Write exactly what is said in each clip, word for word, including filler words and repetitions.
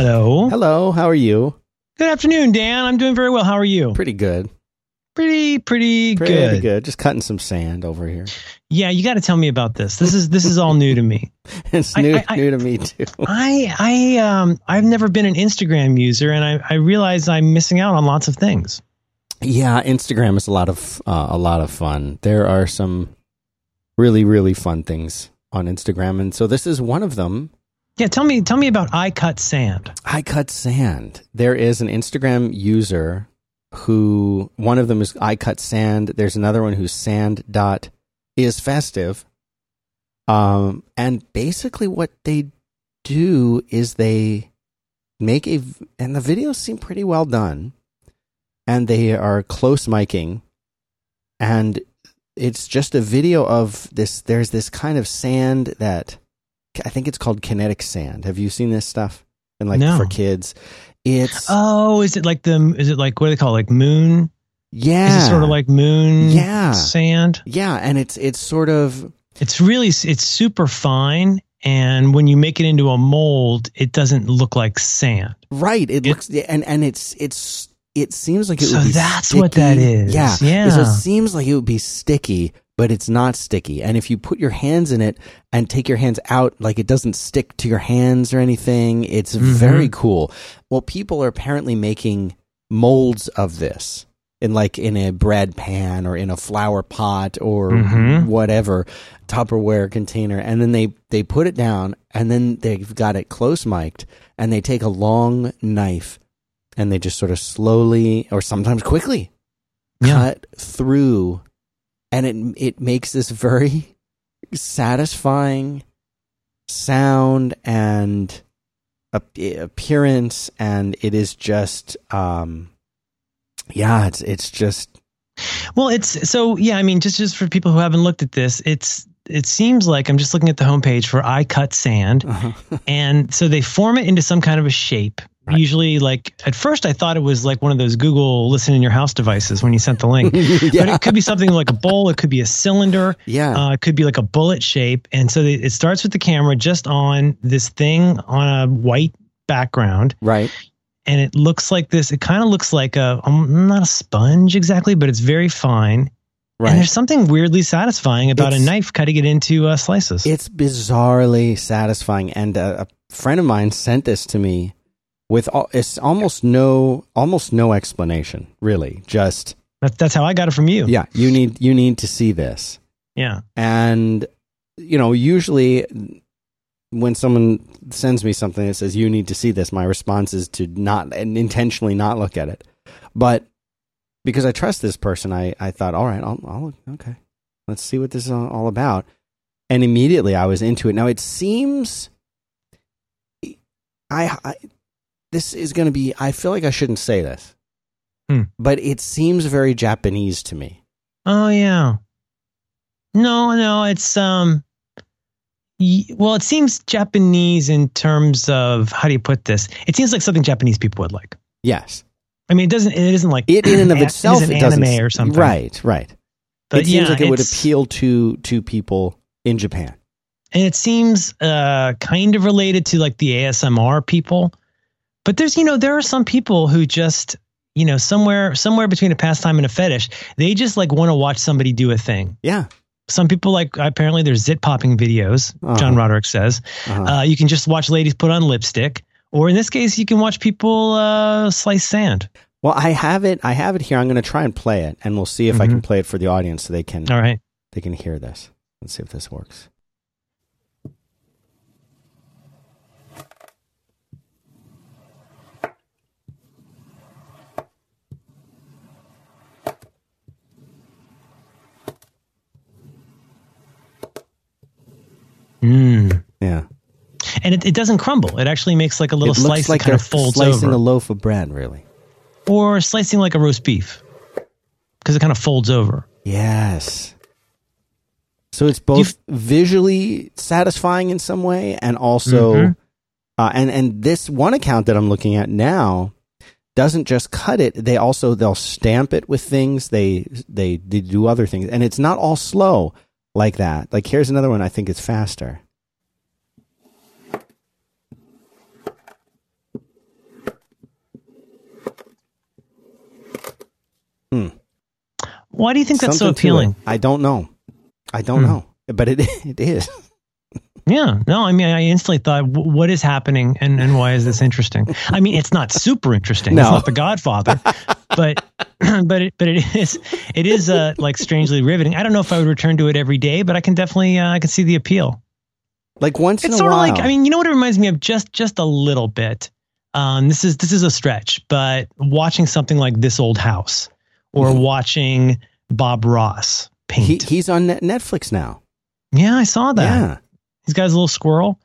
Hello. Hello. How are you? Good afternoon, Dan. I'm doing very well. How are you? Pretty good. Pretty, pretty, pretty good. Pretty good. Just cutting some sand over here. Yeah, you got to tell me about this. This is this is all new to me. It's I, new I, new to me too. I I um I've never been an Instagram user, and I I realize I'm missing out on lots of things. Yeah, Instagram is a lot of uh, a lot of fun. There are some really really fun things on Instagram, and so this is one of them. Yeah, tell me tell me about I Cut Sand. I Cut Sand. There is an Instagram user who, one of them is I Cut Sand. There's another one who's sand dot is festive. Um, and basically what they do is they make a, and the videos seem pretty well done, and they are close miking, and it's just a video of this, there's this kind of sand that, I think it's called kinetic sand. Have you seen this stuff? And like no. for kids, it's oh, is it like the is it like what do they call it? Like moon? Yeah, is it sort of like moon? Yeah, sand. Yeah, and it's it's sort of it's really it's super fine, and when you make it into a mold, it doesn't look like sand. Right. It, it looks and and it's it's it seems like it. So would be that's sticky. What that is. Yeah. Yeah. So it seems like it would be sticky, but it's not sticky. And if you put your hands in it and take your hands out, like it doesn't stick to your hands or anything. It's mm-hmm. very cool. Well, people are apparently making molds of this in like in a bread pan or in a flower pot or mm-hmm. whatever Tupperware container. And then they, they put it down, and then they've got it close mic'd, and they take a long knife and they just sort of slowly or sometimes quickly yeah. cut through. And it it makes this very satisfying sound and appearance, and it is just, um, yeah, it's it's just. Well, it's so yeah. I mean, just just for people who haven't looked at this, it's it seems like I'm just looking at the homepage for I Cut Sand, uh-huh. and so they form it into some kind of a shape. Usually, like at first, I thought it was like one of those Google "Listen in Your House" devices when you sent the link. yeah. But it could be something like a bowl. It could be a cylinder. Yeah, uh, it could be like a bullet shape. And so they, it starts with the camera just on this thing on a white background, right? And it looks like this. It kind of looks like a um, not a sponge exactly, but it's very fine. Right. And there's something weirdly satisfying about it's, a knife cutting it into uh, slices. It's bizarrely satisfying. And uh, a friend of mine sent this to me. With all, it's almost no, almost no explanation, really. Just that, that's how I got it from you. Yeah, you need you need to see this. Yeah, and you know, usually when someone sends me something that says you need to see this, my response is to not and intentionally not look at it. But because I trust this person, I I thought, all right, I'll, I'll okay, let's see what this is all about. And immediately I was into it. Now it seems, I. I This is going to be, I feel like I shouldn't say this, hmm. but it seems very Japanese to me. Oh, yeah. No, no, it's, um, y- well, it seems Japanese in terms of, how do you put this? It seems like something Japanese people would like. Yes. I mean, it doesn't, it isn't like, it in and of itself, it doesn't, anime or something. Right, right. But it seems yeah, like it would appeal to, to people in Japan. And it seems uh, kind of related to like the A S M R people. But there's, you know, there are some people who just, you know, somewhere, somewhere between a pastime and a fetish, they just like want to watch somebody do a thing. Yeah. Some people like, apparently there's zit popping videos. Uh-huh. John Roderick says, uh-huh. uh, you can just watch ladies put on lipstick, or in this case, you can watch people uh, slice sand. Well, I have it. I have it here. I'm going to try and play it, and we'll see if mm-hmm. I can play it for the audience so they can, all right. they can hear this. Let's see if this works. Mm. Yeah, and it, it doesn't crumble. It actually makes like a little it looks slice like that kind of folds slicing over. Slicing a loaf of bread, really, or slicing like a roast beef, because it kind of folds over. Yes. So it's both You've, visually satisfying in some way, and also, mm-hmm. uh, and and this one account that I'm looking at now doesn't just cut it. They also they'll stamp it with things. They they they do other things, and it's not all slow. Like that. Like, here's another one I think is faster. Why do you think that's so appealing? I don't know. I don't hmm. know, but it it is. Yeah. No, I mean, I instantly thought, what is happening and, and why is this interesting? I mean, it's not super interesting. No. It's not The Godfather, but but it, but it is it is uh, like strangely riveting. I don't know if I would return to it every day, but I can definitely uh, I can see the appeal. Like once in a while. It's sort of like, I mean, you know what it reminds me of just just a little bit. Um, this is this is a stretch, but watching something like This Old House or mm-hmm. watching Bob Ross paint. He, he's on Netflix now. Yeah, I saw that. Yeah. These guys, a little squirrel.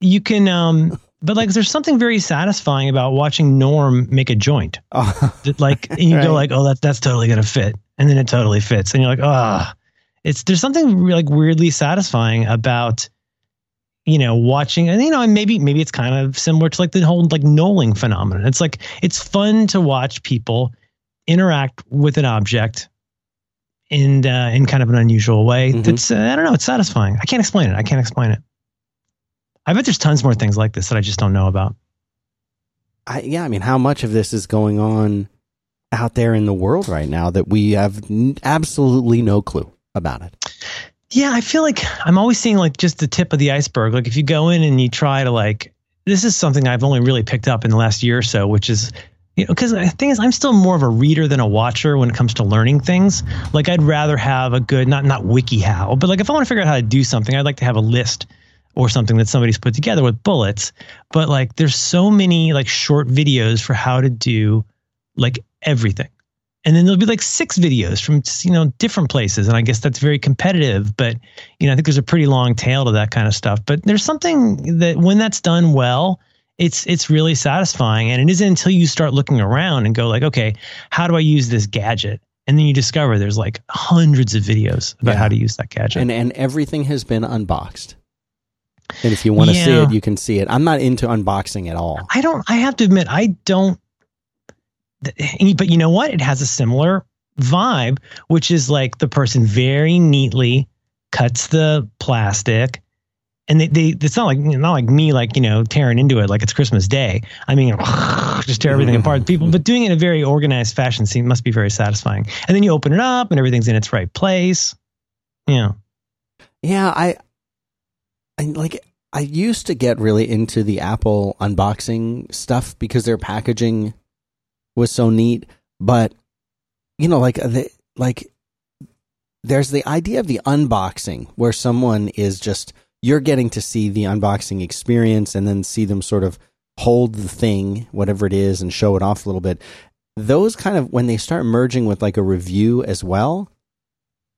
You can, um, but like, there's something very satisfying about watching Norm make a joint. Oh, like, and you right. go like, oh, that, that's totally going to fit. And then it totally fits. And you're like, ah, oh. it's, there's something like weirdly satisfying about, you know, watching, and you know, and maybe, maybe it's kind of similar to like the whole like knolling phenomenon. It's like, it's fun to watch people interact with an object in uh, in kind of an unusual way. Mm-hmm. That's uh, I don't know. It's satisfying. I can't explain it. I can't explain it. I bet there's tons more things like this that I just don't know about. I, yeah, I mean, how much of this is going on out there in the world right now that we have n- absolutely no clue about it? Yeah, I feel like I'm always seeing like just the tip of the iceberg. Like if you go in and you try to like, this is something I've only really picked up in the last year or so, which is, you know, because the thing is, I'm still more of a reader than a watcher when it comes to learning things. Like, I'd rather have a good, not not WikiHow, but like if I want to figure out how to do something, I'd like to have a list or something that somebody's put together with bullets. But like, there's so many like short videos for how to do like everything. And then there'll be like six videos from, you know, different places. And I guess that's very competitive, but, you know, I think there's a pretty long tail to that kind of stuff. But there's something that when that's done well, It's it's really satisfying, and it isn't until you start looking around and go like, okay, how do I use this gadget? And then you discover there's like hundreds of videos about yeah. how to use that gadget, and and everything has been unboxed. And if you want to yeah. see it, you can see it. I'm not into unboxing at all. I don't. I have to admit, I don't. But you know what? It has a similar vibe, which is like the person very neatly cuts the plastic. And they, they, it's not like, not like me, like, you know, tearing into it like it's Christmas Day. I mean, just tear everything apart. People, but doing it in a very organized fashion seems must be very satisfying. And then you open it up and everything's in its right place. Yeah. Yeah. I, I like, I used to get really into the Apple unboxing stuff because their packaging was so neat. But, you know, like, the, like there's the idea of the unboxing where someone is just, you're getting to see the unboxing experience and then see them sort of hold the thing, whatever it is, and show it off a little bit. Those kind of, when they start merging with like a review as well,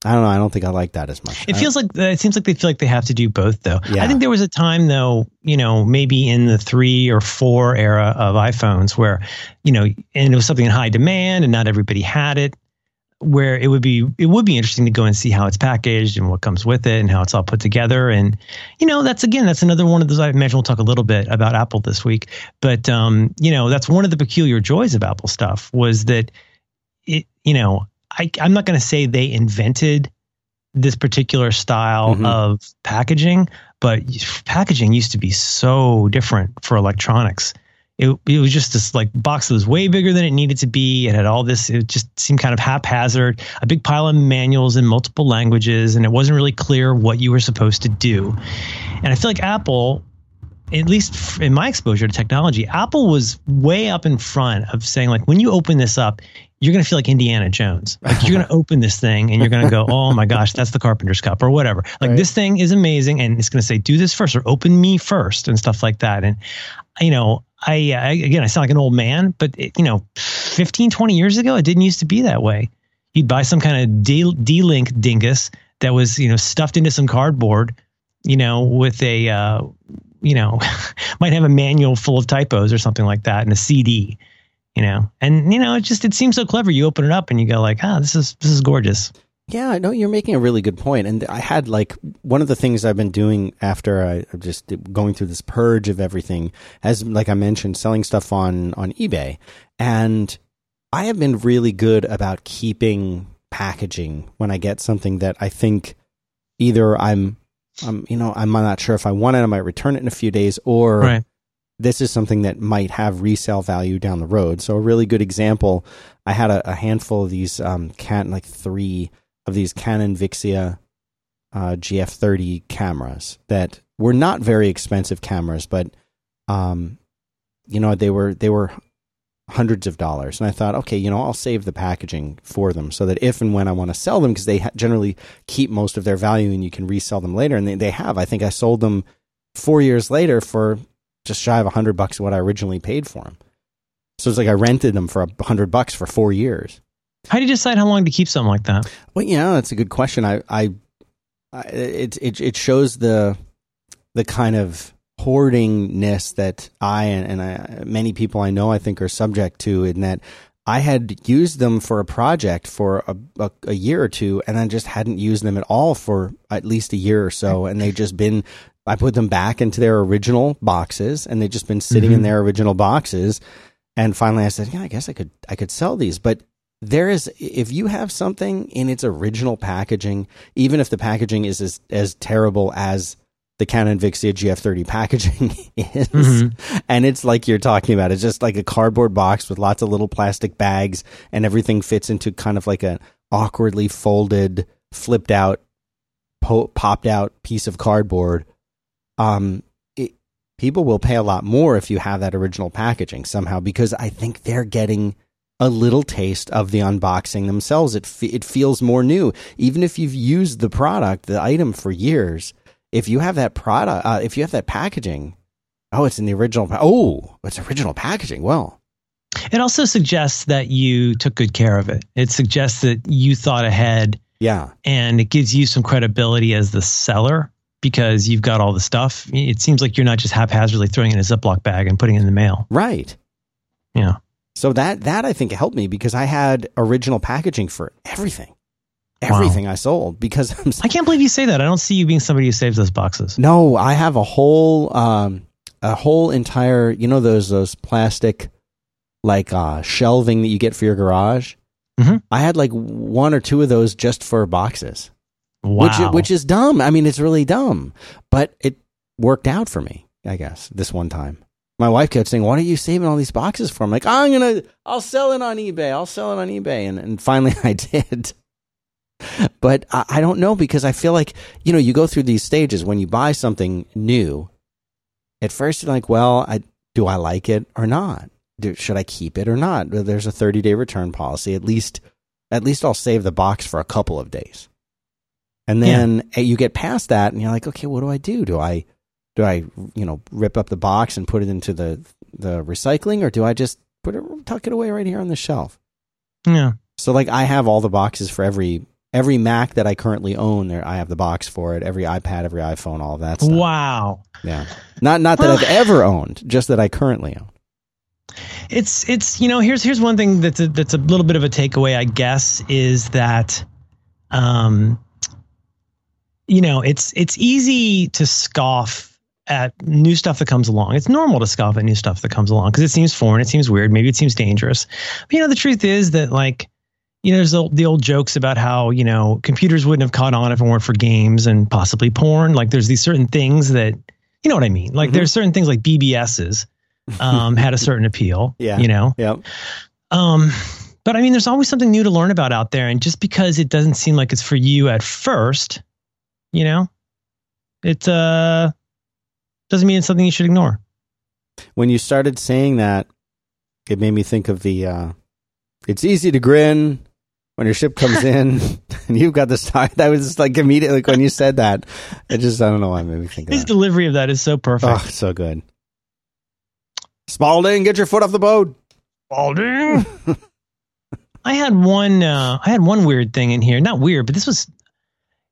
I don't know. I don't think I like that as much. It feels like, it seems like they feel like they have to do both though. Yeah. I think there was a time though, you know, maybe in the three or four era of iPhones where, you know, and it was something in high demand and not everybody had it, where it would be it would be interesting to go and see how it's packaged and what comes with it and how it's all put together. And, you know, that's, again, that's another one of those, I imagine we'll talk a little bit about Apple this week, but, um, you know, that's one of the peculiar joys of Apple stuff was that, it, you know, I, I'm not going to say they invented this particular style mm-hmm. of packaging, but packaging used to be so different for electronics. It, it was just this like box that was way bigger than it needed to be. It had all this, it just seemed kind of haphazard, a big pile of manuals in multiple languages, and it wasn't really clear what you were supposed to do. And I feel like Apple, at least in my exposure to technology, Apple was way up in front of saying like, when you open this up, you're going to feel like Indiana Jones. Like you're going to open this thing and you're going to go, oh my gosh, that's the carpenter's cup or whatever. Like right. this thing is amazing. And it's going to say, do this first or open me first and stuff like that. And you know, I, I, again, I sound like an old man, but it, you know, fifteen, twenty years ago, it didn't used to be that way. You'd buy some kind of D, D-Link dingus that was, you know, stuffed into some cardboard, you know, with a, uh, you know, might have a manual full of typos or something like that and a C D, you know, and, you know, it just, it seems so clever. You open it up and you go like, ah, this is, this is gorgeous. Yeah, no, you're making a really good point. And I had like one of the things I've been doing after I just going through this purge of everything, as like I mentioned, selling stuff on, on eBay. And I have been really good about keeping packaging when I get something that I think either I'm, I'm you know, I'm not sure if I want it, I might return it in a few days, or right. this is something that might have resale value down the road. So a really good example, I had a, a handful of these, um, can, like three of these Canon Vixia uh, G F thirty cameras that were not very expensive cameras, but um, you know, they were they were hundreds of dollars. And I thought, okay, you know, I'll save the packaging for them so that if and when I want to sell them, because they ha- generally keep most of their value and you can resell them later. And they, they have. I think I sold them four years later for just shy of a hundred bucks what I originally paid for them. So it's like I rented them for a hundred bucks for four years. How do you decide how long to keep something like that? Well, you know, that's a good question. I, I, I it, it, it shows the, the kind of hoardingness that I, and, and I, many people I know, I think are subject to, in that I had used them for a project for a, a, a year or two, and then just hadn't used them at all for at least a year or so. And they've just been, I put them back into their original boxes, and they've just been sitting mm-hmm. in their original boxes. And finally I said, yeah, I guess I could, I could sell these. But there is, if you have something in its original packaging, even if the packaging is as, as terrible as the Canon Vixia G F thirty packaging is, mm-hmm. and it's like you're talking about, it's just like a cardboard box with lots of little plastic bags, and everything fits into kind of like an awkwardly folded, flipped out, po- popped out piece of cardboard. Um, it, people will pay a lot more if you have that original packaging somehow, because I think they're getting a little taste of the unboxing themselves. It fe- it feels more new, even if you've used the product, the item for years. If you have that product, uh, if you have that packaging, oh, it's in the original. Pa- oh, it's original packaging. Well, it also suggests that you took good care of it. It suggests that you thought ahead. Yeah, and it gives you some credibility as the seller, because you've got all the stuff. It seems like you're not just haphazardly throwing it in a Ziploc bag and putting it in the mail. Right. Yeah. So that, that I think helped me, because I had original packaging for everything. Everything wow. I sold, because I'm, I can't believe you say that. I don't see you being somebody who saves those boxes. No, I have a whole, um, a whole entire, you know, those, those plastic, like, uh, shelving that you get for your garage. Mm-hmm. I had like one or two of those just for boxes. Wow. Which, which is dumb. I mean, it's really dumb, but it worked out for me, I guess, this one time. My wife kept saying, why are you saving all these boxes for? I'm like, I'm going to, I'll sell it on eBay. I'll sell it on eBay. And, and finally I did. But I, I don't know, because I feel like, you know, you go through these stages when you buy something new. At first, you're like, well, I, do I like it or not? Do, should I keep it or not? There's a thirty-day return policy. At least, at least I'll save the box for a couple of days. And then yeah. you get past that, and you're like, okay, what do I do? Do I, do I, you know, rip up the box and put it into the the recycling, or do I just put it, tuck it away right here on the shelf? Yeah. So like, I have all the boxes for every every Mac that I currently own. There, I have the box for it. Every iPad, every iPhone, all of that stuff. Wow. Yeah. Not not that well, I've ever owned, just that I currently own. It's it's you know here's here's one thing that's a, that's a little bit of a takeaway, I guess, is that. Um, You know, it's it's easy to scoff at new stuff that comes along. It's normal to scoff at new stuff that comes along because it seems foreign, it seems weird, maybe it seems dangerous. But, you know, the truth is that, like, you know, there's the, the old jokes about how, you know, computers wouldn't have caught on if it weren't for games and possibly porn. Like, there's these certain things that, you know what I mean? Like, mm-hmm. there's certain things like B B S's um, had a certain appeal, yeah. you know? Yep. Um, but, I mean, there's always something new to learn about out there. And just because it doesn't seem like it's for you at first, you know, it uh, doesn't mean it's something you should ignore. When you started saying that, it made me think of the, uh, it's easy to grin when your ship comes in and you've got the stock. That was just like immediately like when you said that. It just, I don't know why it made me think of that. His delivery of that is so perfect. Oh, so good. Spalding, get your foot off the boat. Spalding. I had one, uh, I had one weird thing in here. Not weird, but this was...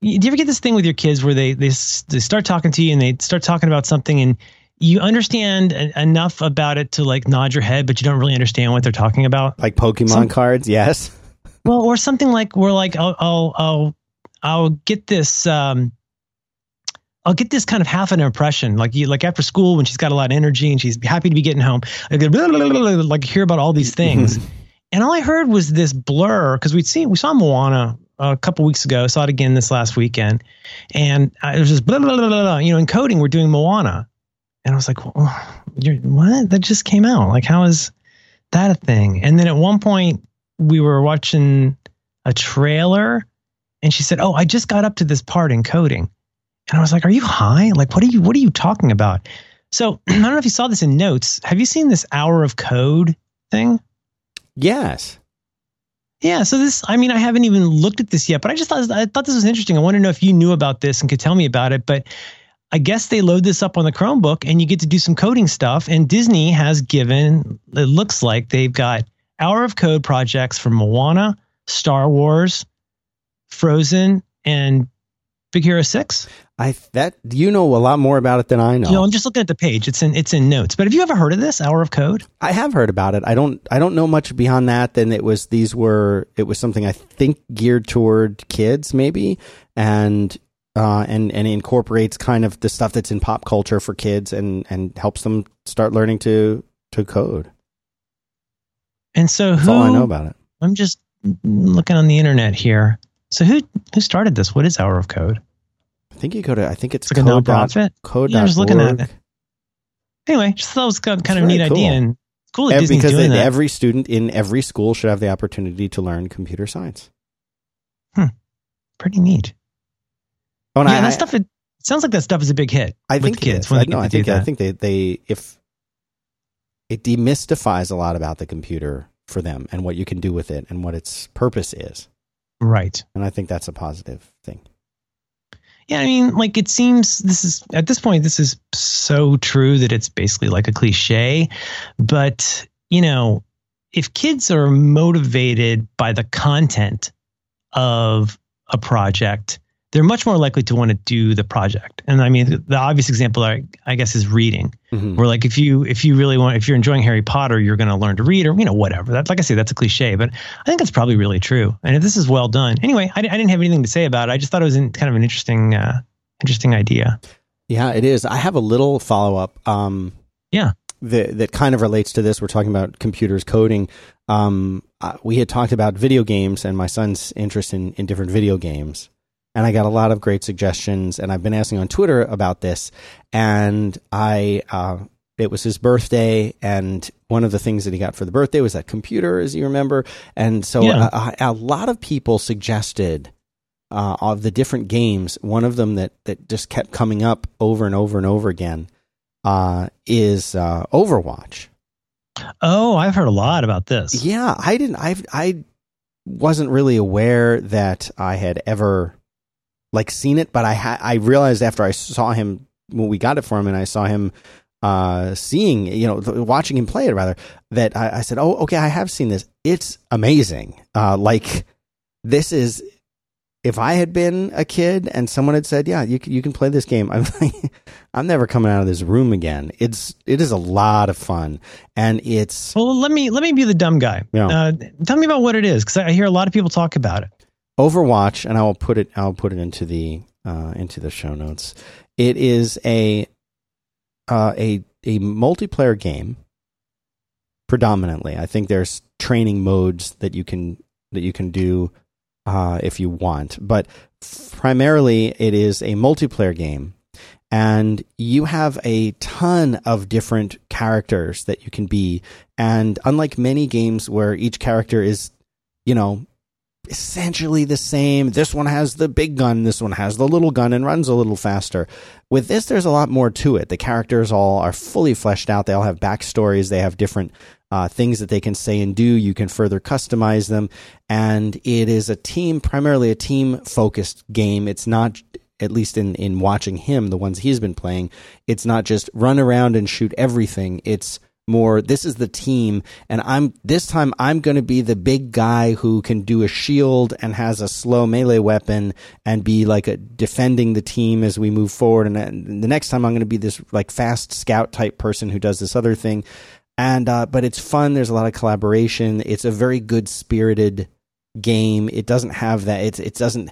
Do you ever get this thing with your kids where they, they, they start talking to you and they start talking about something and you understand a, enough about it to like nod your head, but you don't really understand what they're talking about? Like Pokemon Some, cards. Yes. Well, or something like, we're like, I'll, I'll, I'll, I'll get this, um, I'll get this kind of half an impression. Like you, like after school when she's got a lot of energy and she's happy to be getting home, I go, blah, blah, blah, blah, blah, like hear about all these things. And all I heard was this blur. Cause we'd seen, we saw Moana a couple weeks ago, saw it again this last weekend, and I, it was just blah, blah, blah, blah, blah, you know, in coding, we're doing Moana. And I was like, well, you're, what? That just came out. Like, how is that a thing? And then at one point we were watching a trailer and she said, oh, I just got up to this part in coding. And I was like, are you high? Like, what are you, what are you talking about? So I don't know if you saw this in notes. Have you seen this Hour of Code thing? Yes. Yeah. So this, I mean, I haven't even looked at this yet, but I just thought, I thought this was interesting. I want to know if you knew about this and could tell me about it, but I guess they load this up on the Chromebook and you get to do some coding stuff. And Disney has given, it looks like they've got Hour of Code projects from Moana, Star Wars, Frozen, and Big Hero six. I that you know a lot more about it than I know. You know, I'm just looking at the page. It's in it's in notes. But have you ever heard of this Hour of Code? I have heard about it. I don't I don't know much beyond that. Then it was these were it was something I think geared toward kids maybe, and uh and and incorporates kind of the stuff that's in pop culture for kids and and helps them start learning to to code. And so who, that's all I know about it. I'm just looking on the internet here. So who who started this? What is Hour of Code? I think you go to, I think it's, it's like code. A nonprofit? Code. Yeah, I'm just looking at it. Anyway, just thought it was kind it's of a neat cool. idea. And it's cool that every, Disney's because doing they, that. Every student in every school should have the opportunity to learn computer science. Hmm. Pretty neat. Oh, yeah, I, that I, stuff, it sounds like that stuff is a big hit I with think kids. When I, they no, I, think, I think they, they, if it demystifies a lot about the computer for them and what you can do with it and what its purpose is. Right. And I think that's a positive thing. Yeah, I mean, like it seems this is at this point, this is so true that it's basically like a cliche. But, you know, if kids are motivated by the content of a project, they're much more likely to want to do the project. And I mean, the obvious example, I, I guess, is reading. Mm-hmm. Where like if you if you really want if you're enjoying Harry Potter, you're going to learn to read or, you know, whatever. That's like I say, that's a cliche, but I think that's probably really true. And if this is well done anyway, I, I didn't have anything to say about it. I just thought it was in, kind of an interesting, uh, interesting idea. Yeah, it is. I have a little follow up. Um, yeah. That, that kind of relates to this. We're talking about computers coding. Um, we had talked about video games and my son's interest in, in different video games. And I got a lot of great suggestions, and I've been asking on Twitter about this. And I, uh, it was his birthday, and one of the things that he got for the birthday was that computer, as you remember. And so yeah. a, a lot of people suggested uh, of the different games. One of them that, that just kept coming up over and over and over again uh, is uh, Overwatch. Oh, I've heard a lot about this. Yeah, I didn't. I've, I wasn't really aware that I had ever. Like seen it, but I ha- I realized after I saw him when we got it for him, and I saw him uh, seeing you know th- watching him play it rather that I, I said, oh okay, I have seen this. It's amazing. Uh, like this is if I had been a kid and someone had said, yeah, you c- you can play this game. I'm like, I'm never coming out of this room again. It's it is a lot of fun, and it's well. Let me let me be the dumb guy. Yeah. Uh, tell me about what it is because I hear a lot of people talk about it. Overwatch, and I will put it. I'll put it into the uh, into the show notes. It is a uh, a a multiplayer game, predominantly. I think there's training modes that you can that you can do uh, if you want, but primarily it is a multiplayer game, and you have a ton of different characters that you can be. And unlike many games where each character is, you know. Essentially the same. This one has the big gun. This one has the little gun and runs a little faster. With this, there's a lot more to it. The characters all are fully fleshed out. They all have backstories. They have different uh, things that they can say and do. You can further customize them. And it is a team, primarily a team-focused game. It's not, at least in, in watching him, the ones he's been playing, it's not just run around and shoot everything. It's more this is the team and I'm this time I'm going to be the big guy who can do a shield and has a slow melee weapon and be like a defending the team as we move forward, and, and the next time I'm going to be this like fast scout type person who does this other thing, and uh but it's fun. There's a lot of collaboration. It's a very good spirited game. It doesn't have that it's it doesn't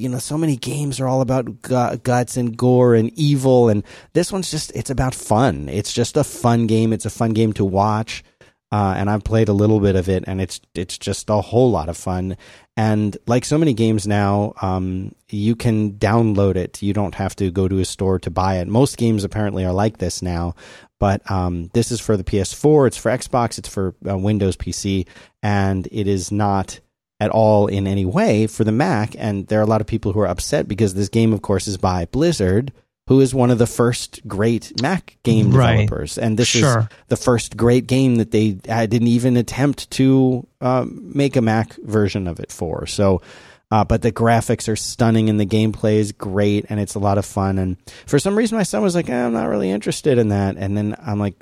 you know, so many games are all about gu- guts and gore and evil. And this one's just, it's about fun. It's just a fun game. It's a fun game to watch. Uh, and I've played a little bit of it, and it's it's just a whole lot of fun. And like so many games now, um, you can download it. You don't have to go to a store to buy it. Most games apparently are like this now, but um, this is for the P S four, it's for Xbox, it's for uh, Windows P C, and it is not at all in any way for the Mac. And there are a lot of people who are upset because this game, of course, is by Blizzard, who is one of the first great Mac game developers. Right. And this sure. is the first great game that they didn't even attempt to um, make a Mac version of it for. So, uh, but the graphics are stunning and the gameplay is great and it's a lot of fun. And for some reason, my son was like, eh, I'm not really interested in that. And then I'm like,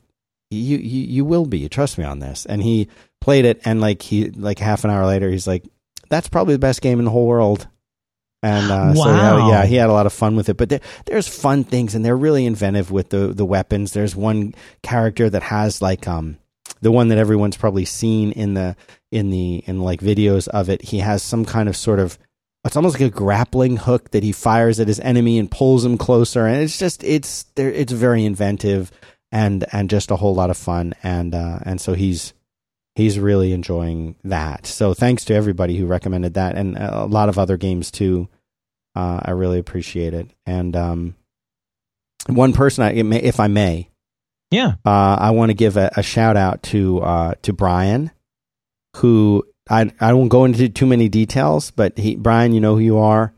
you, you, you will be, trust me on this. And he played it. And like, he, like half an hour later, he's like, that's probably the best game in the whole world. And uh, wow. so, yeah, yeah, he had a lot of fun with it. But there, there's fun things, and they're really inventive with the, the weapons. There's one character that has like um, the one that everyone's probably seen in the in the in like videos of it. He has some kind of sort of, it's almost like a grappling hook that he fires at his enemy and pulls him closer. And it's just it's there. It's very inventive and and just a whole lot of fun. And uh, and so he's. He's really enjoying that. So thanks to everybody who recommended that, and a lot of other games too. Uh, I really appreciate it. And um, one person, I, if I may, yeah, uh, I want to give a, a shout out to uh, to Brian, who I I won't go into too many details, but he Brian, you know who you are,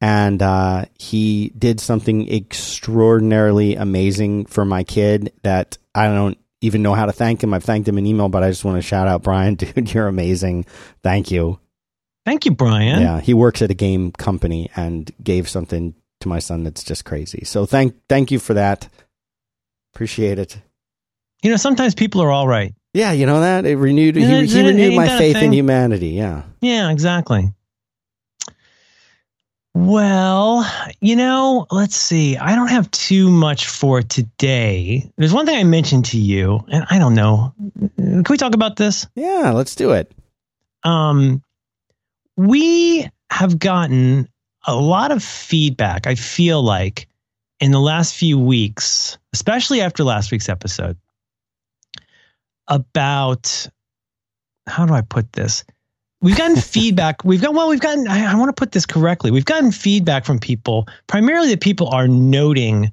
and uh, he did something extraordinarily amazing for my kid that I don't even know how to thank him. I've thanked him in email, but I just want to shout out Brian. Dude, you're amazing. Thank you. Thank you, Brian. Yeah, he works at a game company and gave something to my son that's just crazy. So thank thank you for that. Appreciate it. You know, sometimes people are all right. Yeah, you know that? It renewed. Yeah, he, he renewed my faith in humanity, yeah. Yeah, exactly. Well, you know, let's see. I don't have too much for today. There's one thing I mentioned to you, and I don't know. Can we talk about this? Yeah, let's do it. Um, we have gotten a lot of feedback, I feel like, in the last few weeks, especially after last week's episode, about, how do I put this? We've gotten feedback. We've got, well, we've gotten, I, I want to put this correctly. We've gotten feedback from people, primarily that people are noting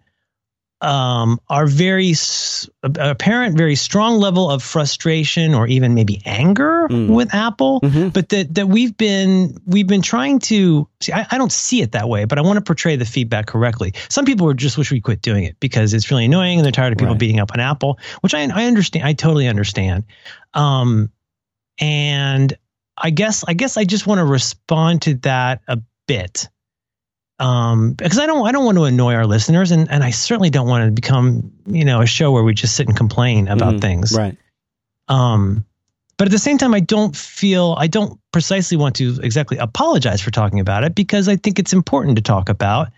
um, our very s- apparent, very strong level of frustration or even maybe anger mm. with Apple, mm-hmm. but that, that we've been, we've been trying to see, I, I don't see it that way, but I want to portray the feedback correctly. Some people would just wish we quit doing it because it's really annoying and they're tired of people right. beating up on Apple, which I, I understand. I totally understand. Um, and I guess I guess I just want to respond to that a bit um, because I don't I don't want to annoy our listeners, and, and I certainly don't want to become, you know, a show where we just sit and complain about mm, things. Right. Um, but at the same time, I don't feel I don't precisely want to exactly apologize for talking about it because I think it's important to talk about.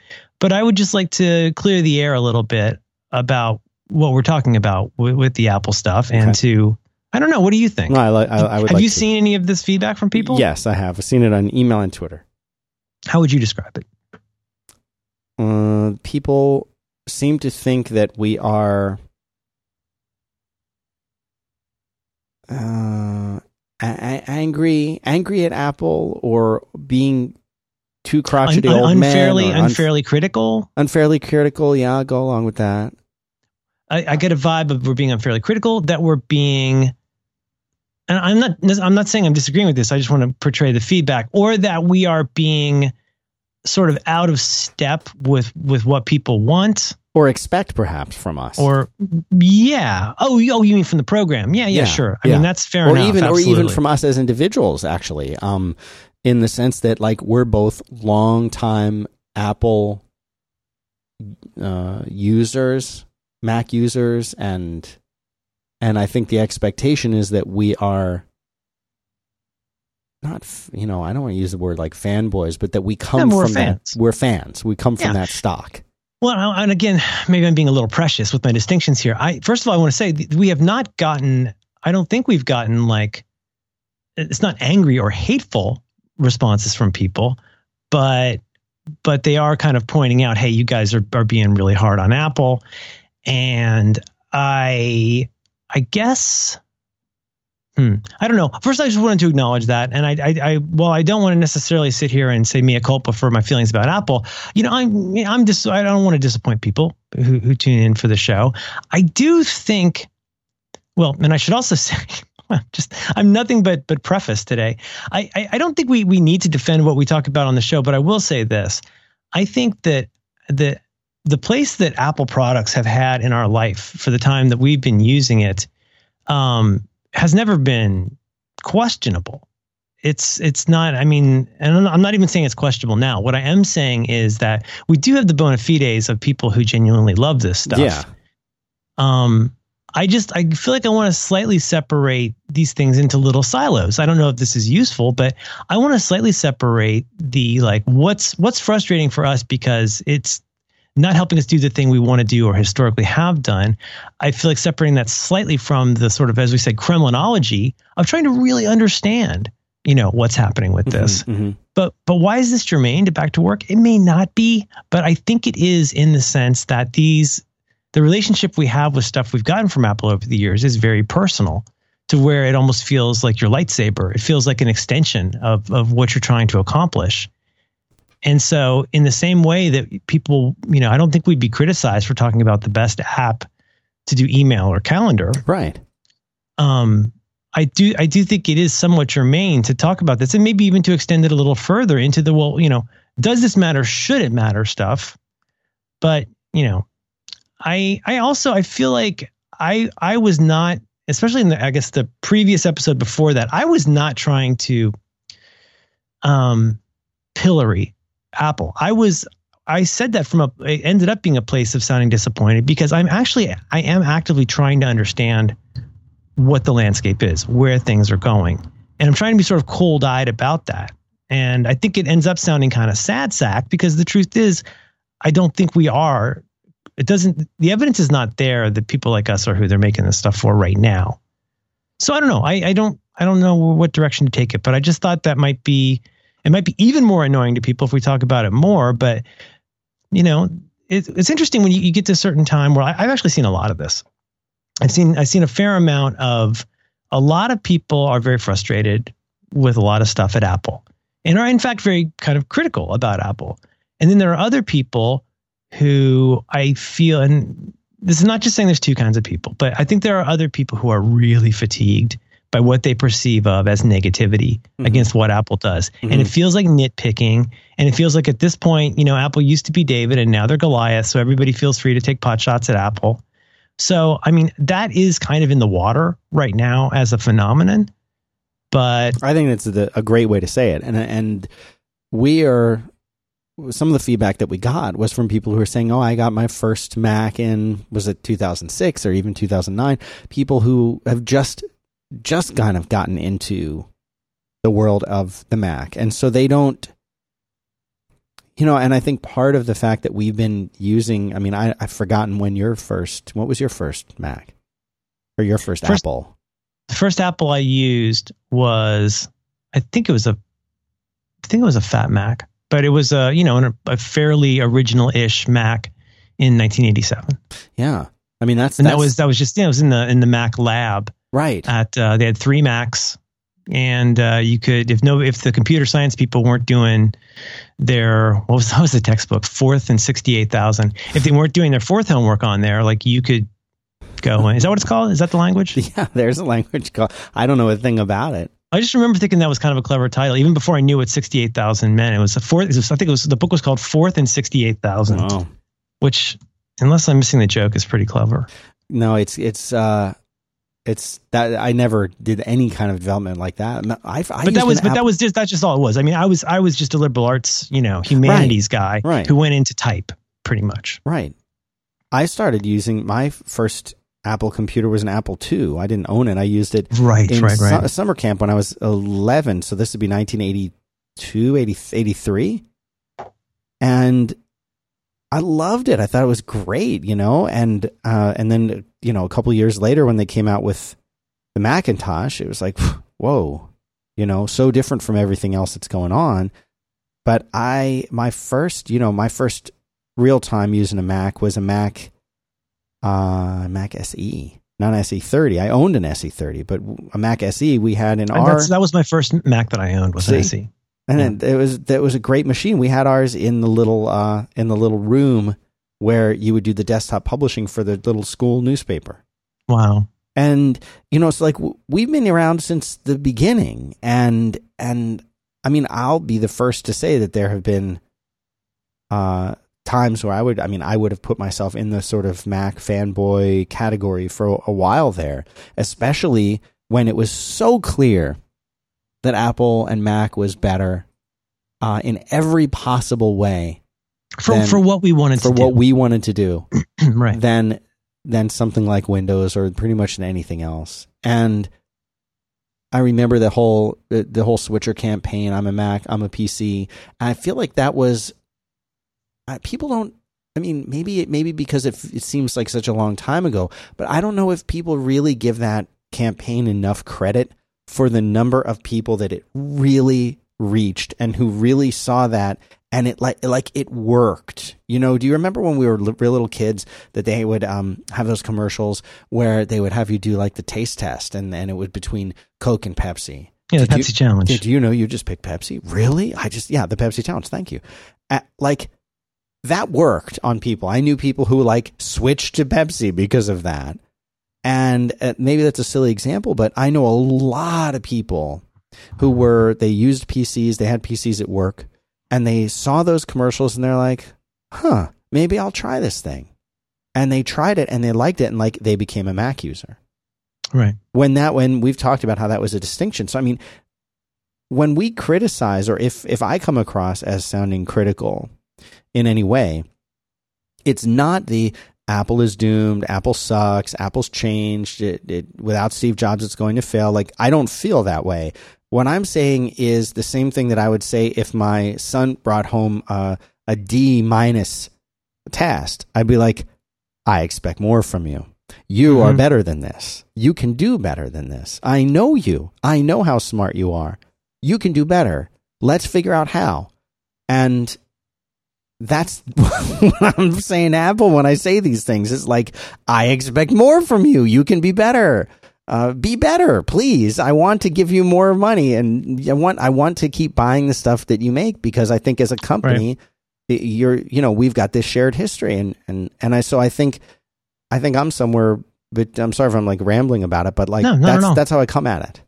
But I would just like to clear the air a little bit about what we're talking about with, with the Apple stuff and okay. to. I don't know. What do you think? No, I, I, I would have like you to. Seen any of this feedback from people? Yes, I have. I've seen it on email and Twitter. How would you describe it? Uh, people seem to think that we are uh, a- angry, angry at Apple or being too crotchety un- un- old unfairly, men. Unfairly, unfairly critical. Unfairly critical. Yeah, I'll go along with that. I, I get a vibe of we're being unfairly critical, that we're being... And I'm not I'm not saying I'm disagreeing with this. I just want to portray the feedback, or that we are being sort of out of step with, with what people want or expect perhaps from us. Or yeah. Oh, oh you mean from the program. Yeah, yeah, yeah sure. I yeah. mean that's fair or enough. Even, or even from us as individuals actually. Um in the sense that like we're both longtime Apple uh, users, Mac users, and And I think the expectation is that we are not, you know, I don't want to use the word like fanboys, but that we come no, from fans. that. We're fans. We come yeah. from that stock. Well, and again, maybe I'm being a little precious with my distinctions here. I First of all, I want to say we have not gotten, I don't think we've gotten like, it's not angry or hateful responses from people, but but they are kind of pointing out, hey, you guys are, are being really hard on Apple. And I... I guess Hmm. I don't know. First, I just wanted to acknowledge that. And I, I, I, well, I don't want to necessarily sit here and say mea culpa for my feelings about Apple. You know, I'm, I'm just, I don't want to disappoint people who, who tune in for the show. I do think, well, and I should also say, just, I'm nothing but, but preface today. I, I, I don't think we, we need to defend what we talk about on the show, but I will say this. I think that the, the place that Apple products have had in our life for the time that we've been using it, um, has never been questionable. It's it's not, I mean, and I'm not even saying it's questionable now. What I am saying is that we do have the bona fides of people who genuinely love this stuff. Yeah. Um, I just, I feel like I want to slightly separate these things into little silos. I don't know if this is useful, but I want to slightly separate the, like, what's what's frustrating for us because it's not helping us do the thing we want to do or historically have done. I feel like separating that slightly from the sort of, as we said, Kremlinology of trying to really understand, you know, what's happening with this. Mm-hmm, mm-hmm. But but why is this germane to back to work? It may not be, but I think it is in the sense that these, the relationship we have with stuff we've gotten from Apple over the years is very personal, to where it almost feels like your lightsaber. It feels like an extension of of what you're trying to accomplish. And so in the same way that people, you know, I don't think we'd be criticized for talking about the best app to do email or calendar. Right. Um, I do I do think it is somewhat germane to talk about this, and maybe even to extend it a little further into the, well, you know, does this matter? Should it matter stuff? But, you know, I I also I feel like I I was not, especially in the, I guess the previous episode before that, I was not trying to um, pillory Apple. I was, I said that from a, it ended up being a place of sounding disappointed, because I'm actually, I am actively trying to understand what the landscape is, where things are going. And I'm trying to be sort of cold eyed about that. And I think it ends up sounding kind of sad sack, because the truth is, I don't think we are, it doesn't, the evidence is not there that people like us are who they're making this stuff for right now. So I don't know. I, I don't, I don't know what direction to take it, but I just thought that might be, it might be even more annoying to people if we talk about it more, but, you know, it, it's interesting when you, you get to a certain time where I, I've actually seen a lot of this. I've seen, I've seen a fair amount of, a lot of people are very frustrated with a lot of stuff at Apple, and are in fact very kind of critical about Apple. And then there are other people who I feel, and this is not just saying there's two kinds of people, but I think there are other people who are really fatigued by what they perceive of as negativity mm-hmm. against what Apple does. Mm-hmm. And it feels like nitpicking. And it feels like at this point, you know, Apple used to be David and now they're Goliath. So everybody feels free to take pot shots at Apple. So, I mean, that is kind of in the water right now as a phenomenon, but I think that's the, a great way to say it. And, and we are, some of the feedback that we got was from people who are saying, oh, I got my first Mac in, was it two thousand six or even two thousand nine? People who have just, just kind of gotten into the world of the Mac. And so they don't, you know, and I think part of the fact that we've been using, I mean, I, I've forgotten when your first, what was your first Mac or your first, first Apple? The first Apple I used was, I think it was a, I think it was a Fat Mac, but it was a, you know, a fairly original-ish Mac in nineteen eighty-seven. Yeah. I mean, that's, and that's, that was, that was just, you know, it was in the, in the Mac lab. Right. At uh, they had three Macs, and uh, you could, if no, if the computer science people weren't doing their, what was, what was the textbook, fourth and sixty-eight thousand. If they weren't doing their fourth homework on there, like you could go. Is that what it's called? Is that the language? Yeah, there's a language called. I don't know a thing about it. I just remember thinking that was kind of a clever title, even before I knew what sixty-eight thousand meant. It was a fourth. It was, I think it was the book was called Fourth and sixty-eight thousand, oh. Which, unless I'm missing the joke, is pretty clever. No, it's it's. Uh... It's that I never did any kind of development like that. I, I but that was, but app- that was just, that's just all it was. I mean, I was, I was just a liberal arts, you know, humanities right. guy right. who went into type pretty much. Right. I started using, my first Apple computer was an Apple two. I didn't own it. I used it right, in right, su- right. summer camp when I was eleven. So this would be nineteen eighty-two, eighty, eighty-three. And I loved it. I thought it was great, you know, and uh, and then, you know, a couple of years later when they came out with the Macintosh, it was like, whoa, you know, so different from everything else that's going on. But I, my first, you know, my first real time using a Mac was a Mac, uh, Mac S E. not an S E thirty. I owned an S E thirty, but a Mac S E we had in and our... That was my first Mac that I owned was see? an S E. And yeah. it was that was a great machine. We had ours in the little uh, in the little room where you would do the desktop publishing for the little school newspaper. Wow. And, you know, it's like we've been around since the beginning. And, and I mean, I'll be the first to say that there have been uh, times where I would, I mean, I would have put myself in the sort of Mac fanboy category for a while there, especially when it was so clear that Apple and Mac was better uh, in every possible way for than, for what we wanted for to do. what we wanted to do, right? Than than something like Windows or pretty much anything else. And I remember the whole the whole switcher campaign. I'm a Mac. I'm a P C. And I feel like that was uh, people don't. I mean, maybe it maybe because it, it seems like such a long time ago, but I don't know if people really give that campaign enough credit for the number of people that it really reached and who really saw that, and it like like it worked. You know, do you remember when we were real little kids that they would um, have those commercials where they would have you do like the taste test, and and it was between Coke and Pepsi. Yeah, did the Pepsi you, challenge. Did you know you just picked Pepsi? Really? I just yeah, the Pepsi challenge. Thank you. Uh, like that worked on people. I knew people who like switched to Pepsi because of that. And maybe that's a silly example, but I know a lot of people who were, they used P Cs, they had P Cs at work, and they saw those commercials and they're like, huh, maybe I'll try this thing. And they tried it and they liked it and like they became a Mac user. Right. When that, when we've talked about how that was a distinction. So, I mean, when we criticize or if, if I come across as sounding critical in any way, it's not the Apple is doomed, Apple sucks, Apple's changed, it, it, without Steve Jobs it's going to fail. Like, I don't feel that way. What I'm saying is the same thing that I would say if my son brought home uh, a D minus test. I'd be like, I expect more from you. You mm-hmm. are better than this. You can do better than this. I know you. I know how smart you are. You can do better. Let's figure out how. And that's what I'm saying, Apple, when I say these things. It's like, I expect more from you. You can be better. Uh, be better, please. I want to give you more money, and I want I want to keep buying the stuff that you make because I think as a company, right. you're you know we've got this shared history, and and and I so I think I think I'm somewhere. But I'm sorry if I'm like rambling about it, but like no, that's that's how I come at it.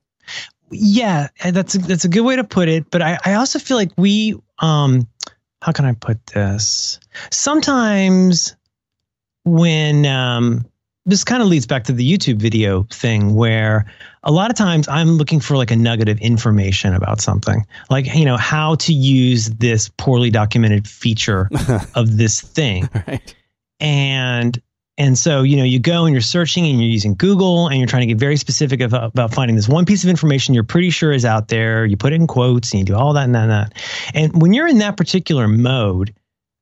Yeah, that's a, that's a good way to put it. But I I also feel like we um. How can I put this? Sometimes when um, this kind of leads back to the YouTube video thing where a lot of times I'm looking for like a nugget of information about something like, you know, how to use this poorly documented feature of this thing. Right. And and so, you know, you go and you're searching and you're using Google and you're trying to get very specific of, about finding this one piece of information you're pretty sure is out there. You put it in quotes and you do all that and that and that. And when you're in that particular mode,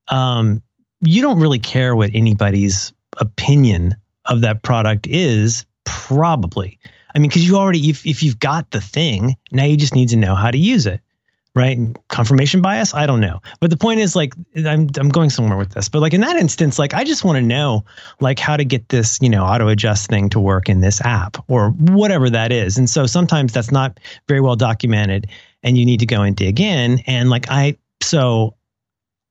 um, you don't really care what anybody's opinion of that product is, probably. I mean, because you already, if, if you've got the thing, now you just need to know how to use it. Right? Confirmation bias? I don't know. But the point is, like, I'm I'm going somewhere with this. But like in that instance, like I just want to know like how to get this, you know, auto adjust thing to work in this app or whatever that is. And so sometimes that's not very well documented and you need to go and dig in. And like I so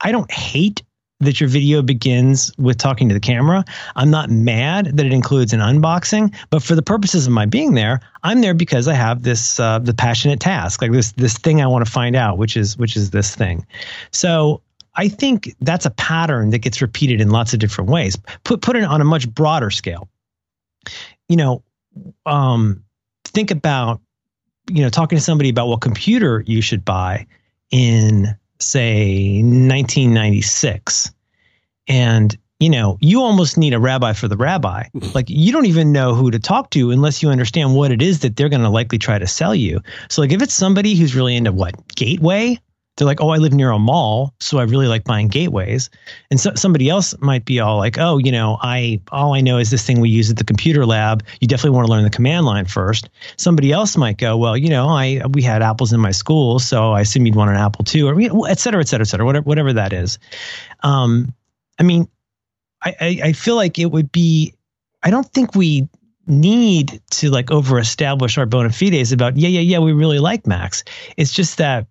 I don't hate that your video begins with talking to the camera. I'm not mad that it includes an unboxing, but for the purposes of my being there, I'm there because I have this uh, the passionate task, like this this thing I want to find out, which is which is this thing. So I think that's a pattern that gets repeated in lots of different ways. Put put it on a much broader scale. You know, um, think about you know talking to somebody about what computer you should buy in, say, nineteen ninety-six, and you know you almost need a rabbi for the rabbi. Like you don't even know who to talk to unless you understand what it is that they're going to likely try to sell you. So like if it's somebody who's really into what gateway, they're like, oh, I live near a mall, so I really like buying gateways. And so somebody else might be all like, oh, you know, I all I know is this thing we use at the computer lab. You definitely want to learn the command line first. Somebody else might go, well, you know, I we had apples in my school, so I assume you'd want an Apple too, or et cetera, et cetera, et cetera, whatever, whatever that is. Um, I mean, I, I, I feel like it would be, I don't think we need to like overestablish our bona fides about, yeah, yeah, yeah, we really like Macs. It's just that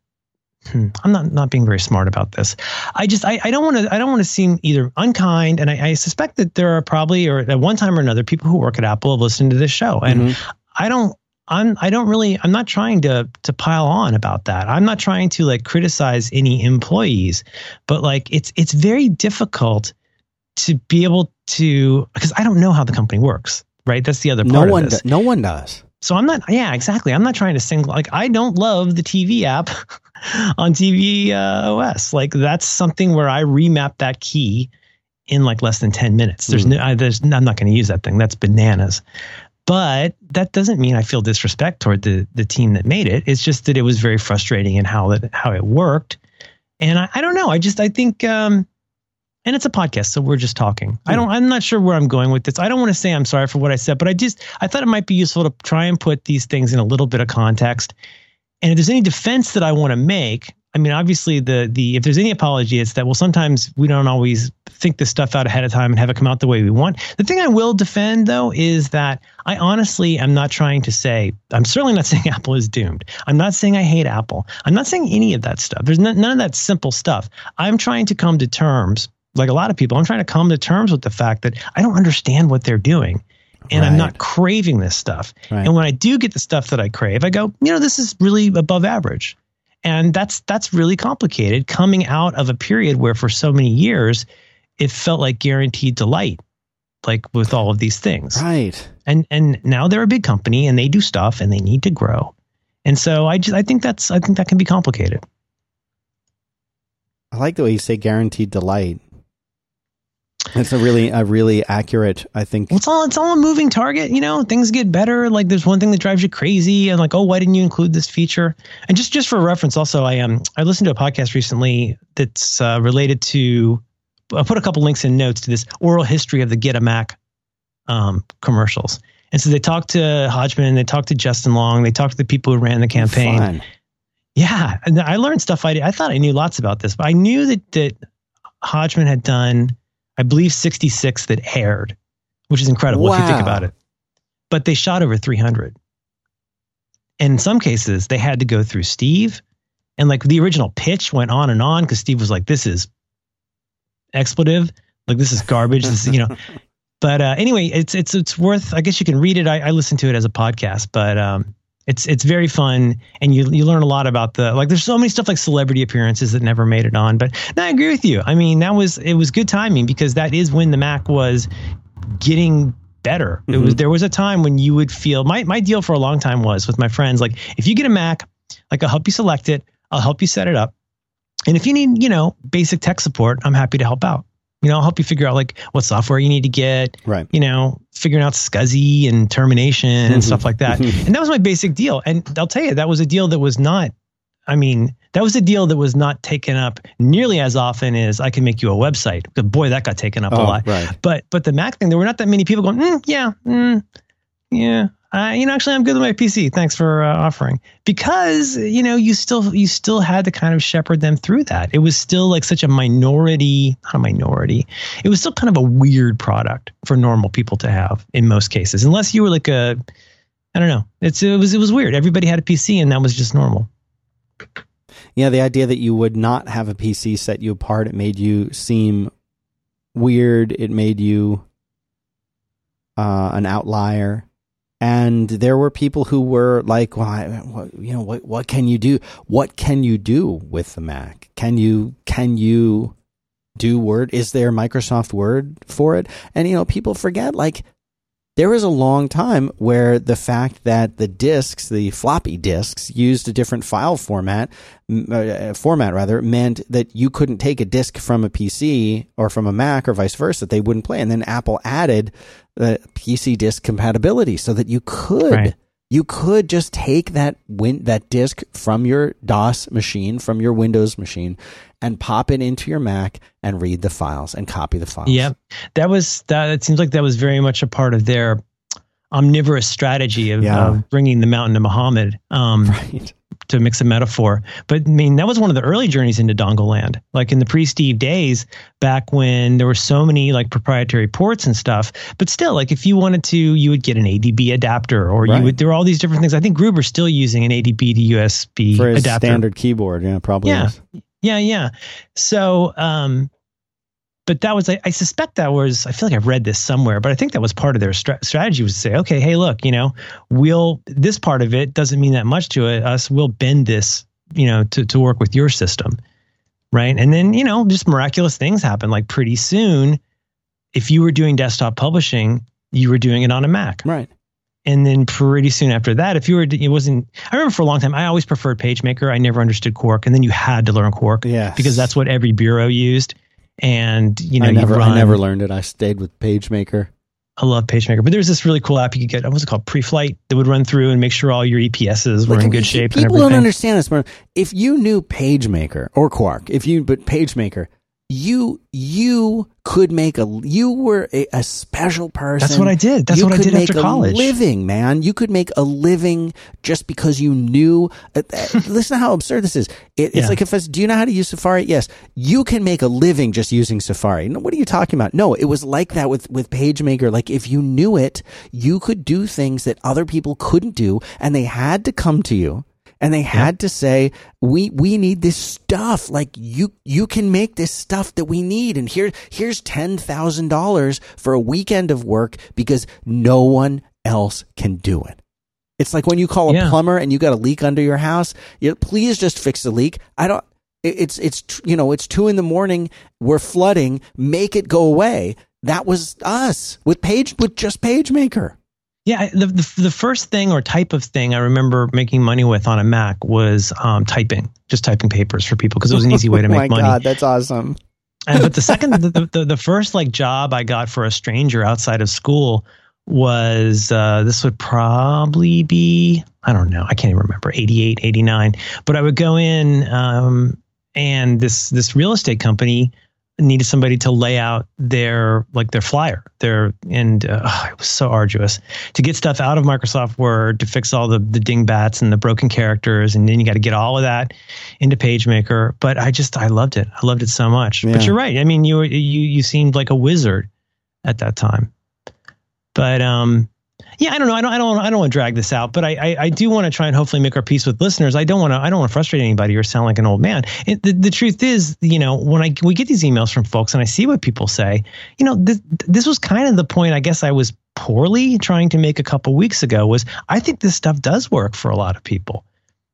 hmm, I'm not, not being very smart about this. I just, I, I don't want to, I don't want to seem either unkind. And I, I suspect that there are probably, or at one time or another, people who work at Apple have listened to this show. And mm-hmm. I don't, I'm, I don't really, I'm not trying to, to pile on about that. I'm not trying to like criticize any employees, but like, it's, it's very difficult to be able to, because I don't know how the company works. Right. That's the other part. No one, of this. Do, no one does. So I'm not, yeah, exactly. I'm not trying to single, like, I don't love the T V app on T V uh, O S. Like that's something where I remap that key in like less than ten minutes. There's mm. no, I, there's, I'm not going to use that thing. That's bananas. But that doesn't mean I feel disrespect toward the the team that made it. It's just that it was very frustrating in how that, how it worked. And I, I don't know. I just, I think, um, and it's a podcast, so we're just talking. I don't, I'm not sure where I'm going with this. I don't want to say I'm sorry for what I said, but I just, I thought it might be useful to try and put these things in a little bit of context. And if there's any defense that I want to make, I mean, obviously the, the, if there's any apology, it's that, well, sometimes we don't always think this stuff out ahead of time and have it come out the way we want. The thing I will defend though, is that I honestly am not trying to say, I'm certainly not saying Apple is doomed. I'm not saying I hate Apple. I'm not saying any of that stuff. There's no, none of that simple stuff. I'm trying to come to terms. Like a lot of people, I'm trying to come to terms with the fact that I don't understand what they're doing and right. I'm not craving this stuff. Right. And when I do get the stuff that I crave, I go, you know, this is really above average. And that's, that's really complicated coming out of a period where for so many years, it felt like guaranteed delight, like with all of these things. Right. And, and now they're a big company and they do stuff and they need to grow. And so I just, I think that's, I think that can be complicated. I like the way you say guaranteed delight. That's a really, a really accurate, I think. It's all, it's all a moving target. You know, things get better. Like there's one thing that drives you crazy and like, oh, why didn't you include this feature? And just, just for reference, also, I, um, I listened to a podcast recently that's uh, related to, I put a couple links in notes to this oral history of the Get a Mac um, commercials. And so they talked to Hodgman, they talked to Justin Long, they talked to the people who ran the campaign. Fun. Yeah. And I learned stuff. I, I thought I knew lots about this, but I knew that, that Hodgman had done, I believe sixty-six that aired, which is incredible wow. if you think about it. But they shot over three hundred. And in some cases, they had to go through Steve. And like the original pitch went on and on because Steve was like, this is expletive. Like, this is garbage. This is, you know. But uh, anyway, it's it's it's worth, I guess you can read it. I, I listened to it as a podcast, but um, it's it's very fun. And you you learn a lot about the, like, there's so many stuff like celebrity appearances that never made it on. But no, I agree with you. I mean, that was, it was good timing because that is when the Mac was getting better. Mm-hmm. It was, there was a time when you would feel, my, my deal for a long time was with my friends, like, if you get a Mac, like, I'll help you select it. I'll help you set it up. And if you need, you know, basic tech support, I'm happy to help out. You know, I'll help you figure out like what software you need to get, right. you know, figuring out SCSI and termination mm-hmm. and stuff like that. Mm-hmm. And that was my basic deal. And I'll tell you, that was a deal that was not, I mean, that was a deal that was not taken up nearly as often as I can make you a website. But boy, that got taken up oh, a lot. Right. But, but the Mac thing, there were not that many people going, mm, yeah, mm, yeah. Uh, you know, actually, I'm good with my P C. Thanks for uh, offering. Because, you know, you still you still had to kind of shepherd them through that. It was still like such a minority, not a minority. It was still kind of a weird product for normal people to have in most cases, unless you were like a, I don't know. It's it was it was weird. Everybody had a P C, and that was just normal. Yeah, the idea that you would not have a P C set you apart. It made you seem weird. It made you uh, an outlier. And there were people who were like, well, I, what, you know, what, what can you do? What can you do with the Mac? Can you, can you do Word? Is there Microsoft Word for it? And, you know, people forget, like, there was a long time where the fact that the disks, the floppy disks, used a different file format, uh, format rather, meant that you couldn't take a disk from a P C or from a Mac or vice versa. They wouldn't play. And then Apple added the P C disk compatibility so that you could, right. you could just take that win that disk from your DOS machine, from your Windows machine, and pop it into your Mac and read the files and copy the files. Yeah, that was that. It seems like that was very much a part of their omnivorous strategy of yeah. uh, bringing the mountain to Muhammad. Um, right. to mix a metaphor. But I mean, that was one of the early journeys into dongle land, like in the pre-Steve days, back when there were so many like proprietary ports and stuff. But still, like if you wanted to, you would get an A D B adapter, or right. you would, there were all these different things. I think Gruber's still using an A D B to U S B for his adapter. Standard keyboard. Yeah, probably. Yeah. Is. Yeah. Yeah. So, um, but that was, I, I suspect that was, I feel like I've read this somewhere, but I think that was part of their strat- strategy was to say, okay, hey, look, you know, we'll, this part of it doesn't mean that much to it, us. We'll bend this, you know, to, to work with your system. Right. And then, you know, just miraculous things happen. Like pretty soon, if you were doing desktop publishing, you were doing it on a Mac. Right. And then pretty soon after that, if you were, it wasn't, I remember for a long time, I always preferred PageMaker. I never understood Quark. And then you had to learn Quark yes. because that's what every bureau used. And you know, I never, run, I never learned it. I stayed with PageMaker. I love PageMaker, but there's this really cool app you could get. What was it called? Preflight that would run through and make sure all your E P Ss were like, in good shape. People and everything. Don't understand this, but if you knew PageMaker or Quark, if you but PageMaker, you you could make a. You were a, a special person. That's what I did. That's you what I did after college. You could make a living, man. You could make a living just because you knew. Uh, uh, listen to how absurd this is. It, it's yeah. like if it's, do you know how to use Safari? Yes, you can make a living just using Safari. No, what are you talking about? No, it was like that with with PageMaker. Like if you knew it, you could do things that other people couldn't do, and they had to come to you. And they had yep. to say, we we need this stuff. Like you you can make this stuff that we need. And here here's ten thousand dollars for a weekend of work because no one else can do it. It's like when you call a yeah. plumber and you got a leak under your house. You, please just fix the leak. I don't. It, it's it's you know it's two in the morning. We're flooding. Make it go away. That was us with page with just PageMaker. Yeah, the, the the first thing or type of thing I remember making money with on a Mac was um, typing, just typing papers for people because it was an easy way to make money. Oh my God, that's awesome. And, but the second, the, the the first like job I got for a stranger outside of school was uh, this would probably be, I don't know, I can't even remember, eighty-eight, eighty-nine. But I would go in um, and this this real estate company needed somebody to lay out their like their flyer their and uh, oh, it was so arduous to get stuff out of Microsoft Word to fix all the the dingbats and the broken characters, and then you got to get all of that into PageMaker. But I just I loved it I loved it so much. Yeah. But you're right. I mean you were, you you seemed like a wizard at that time. But um yeah I don't know I don't I don't I don't want to drag this out, but I I, I do want to try and hopefully make our peace with listeners. I don't want to I don't want to frustrate anybody or sound like an old man. It, the, the truth is, you know, when I we get these emails from folks and I see what people say, you know, this this was kind of the point I guess I was poorly trying to make a couple weeks ago, was I think this stuff does work for a lot of people,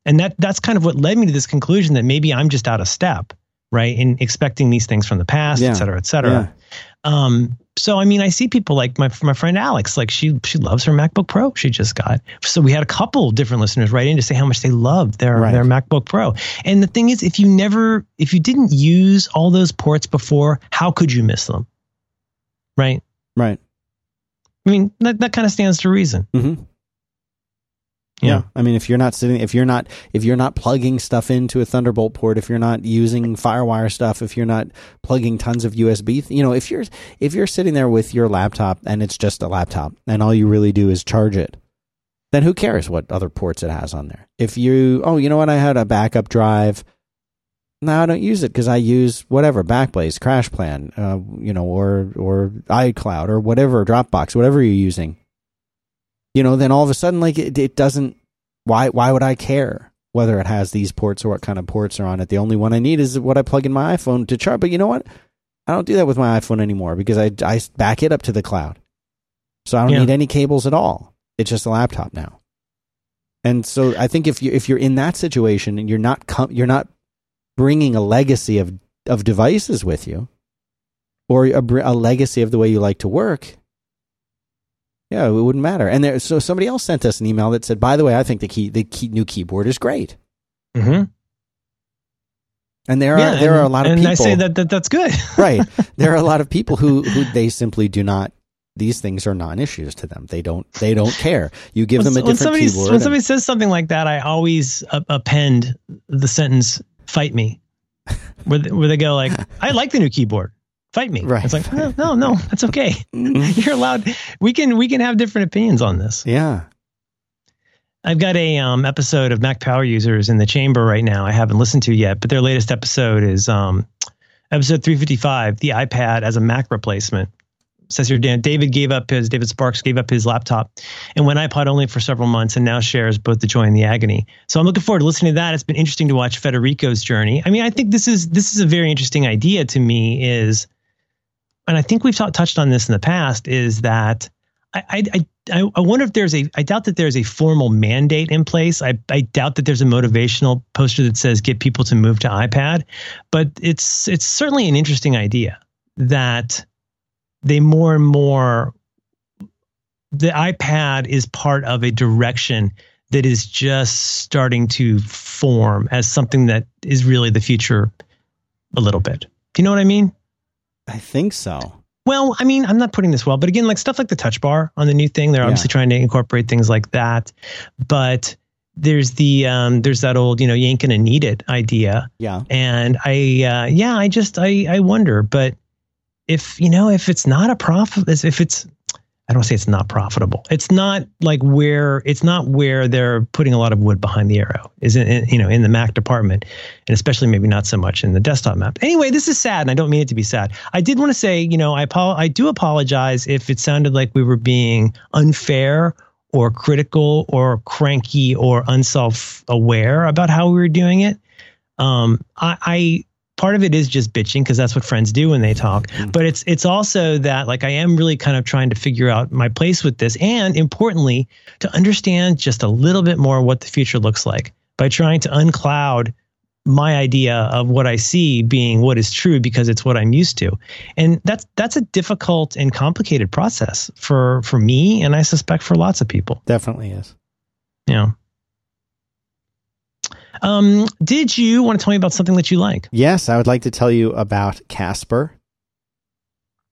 and that that's kind of what led me to this conclusion that maybe I'm just out of step, right, in expecting these things from the past, yeah. et cetera, et cetera. Yeah. Um, So, I mean, I see people like my my friend Alex, like she she loves her MacBook Pro she just got. So we had a couple different listeners write in to say how much they loved their, right. their MacBook Pro. And the thing is, if you never, if you didn't use all those ports before, how could you miss them? Right? Right. I mean, that, that kind of stands to reason. Mm-hmm. Yeah. yeah. I mean, if you're not sitting, if you're not, if you're not plugging stuff into a Thunderbolt port, if you're not using FireWire stuff, if you're not plugging tons of U S B, you know, if you're, if you're sitting there with your laptop and it's just a laptop and all you really do is charge it, then who cares what other ports it has on there? If you, oh, you know what? I had a backup drive. No, I don't use it because I use whatever, Backblaze, CrashPlan, uh, you know, or, or iCloud or whatever, Dropbox, whatever you're using. You know, then all of a sudden, like, it, it doesn't, why why would I care whether it has these ports or what kind of ports are on it? The only one I need is what I plug in my iPhone to charge. But you know what? I don't do that with my iPhone anymore because I, I back it up to the cloud. So I don't yeah. need any cables at all. It's just a laptop now. And so I think if, you, if you're in that situation and you're not com- you're not bringing a legacy of, of devices with you, or a, a legacy of the way you like to work, yeah, it wouldn't matter. And there, so somebody else sent us an email that said, by the way, I think the key, the key, new keyboard is great. Mm-hmm. And there yeah, are there and, are a lot of and people. And I say that, that that's good. Right. There are a lot of people who, who they simply do not, these things are non-issues to them. They don't they don't care. You give when, them a different when keyboard. When and, somebody says something like that, I always uh, append the sentence, fight me, where they, where they go like, I like the new keyboard. Fight me. Right. It's like, no, no, no, that's okay. You're allowed. We can, we can have different opinions on this. Yeah. I've got a um, episode of Mac Power Users in the chamber right now. I haven't listened to yet, but their latest episode is um, episode three fifty-five, the iPad as a Mac replacement. It says here, Dan, David gave up his, David Sparks gave up his laptop and went iPod only for several months and now shares both the joy and the agony. So I'm looking forward to listening to that. It's been interesting to watch Federico's journey. I mean, I think this is, this is a very interesting idea to me is, and I think we've t- touched on this in the past, is that I, I, I, I wonder if there's a, I doubt that there's a formal mandate in place. I, I doubt that there's a motivational poster that says, get people to move to iPad, but it's, it's certainly an interesting idea that they more and more, the iPad is part of a direction that is just starting to form as something that is really the future a little bit. Do you know what I mean? I think so. Well, I mean, I'm not putting this well, but again, like stuff like the touch bar on the new thing, they're yeah. obviously trying to incorporate things like that. But there's the, um, there's that old, you know, yank and need it idea. Yeah. And I, uh, yeah, I just, I, I wonder, but if, you know, if it's not a profit, if it's, I don't say it's not profitable. It's not like where, it's not where they're putting a lot of wood behind the arrow, is in, you know, in the Mac department, and especially maybe not so much in the desktop map. Anyway, this is sad, and I don't mean it to be sad. I did want to say, you know, I I do apologize if it sounded like we were being unfair or critical or cranky or unself-aware about how we were doing it. Um, I, I Part of it is just bitching because that's what friends do when they talk. But it's it's also that like I am really kind of trying to figure out my place with this, and importantly to understand just a little bit more what the future looks like by trying to uncloud my idea of what I see being what is true because it's what I'm used to. And that's that's a difficult and complicated process for for me, and I suspect for lots of people. Definitely is. Yeah. Um, did you want to tell me about something that you like? Yes, I would like to tell you about Casper.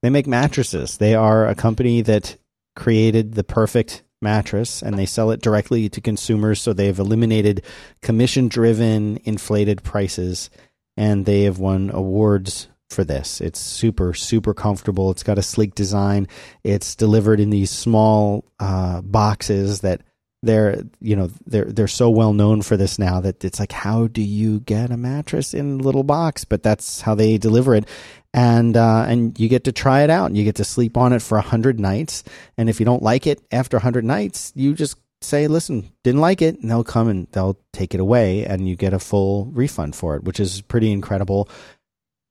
They make mattresses. They are a company that created the perfect mattress, and they sell it directly to consumers. So they have eliminated commission-driven, inflated prices, and they have won awards for this. It's super, super comfortable. It's got a sleek design. It's delivered in these small uh, boxes that They're, you know, they're, they're so well known for this now that it's like, how do you get a mattress in a little box? But that's how they deliver it. And, uh, and you get to try it out and you get to sleep on it for a hundred nights. And if you don't like it after a hundred nights, you just say, listen, didn't like it. And they'll come and they'll take it away and you get a full refund for it, which is pretty incredible.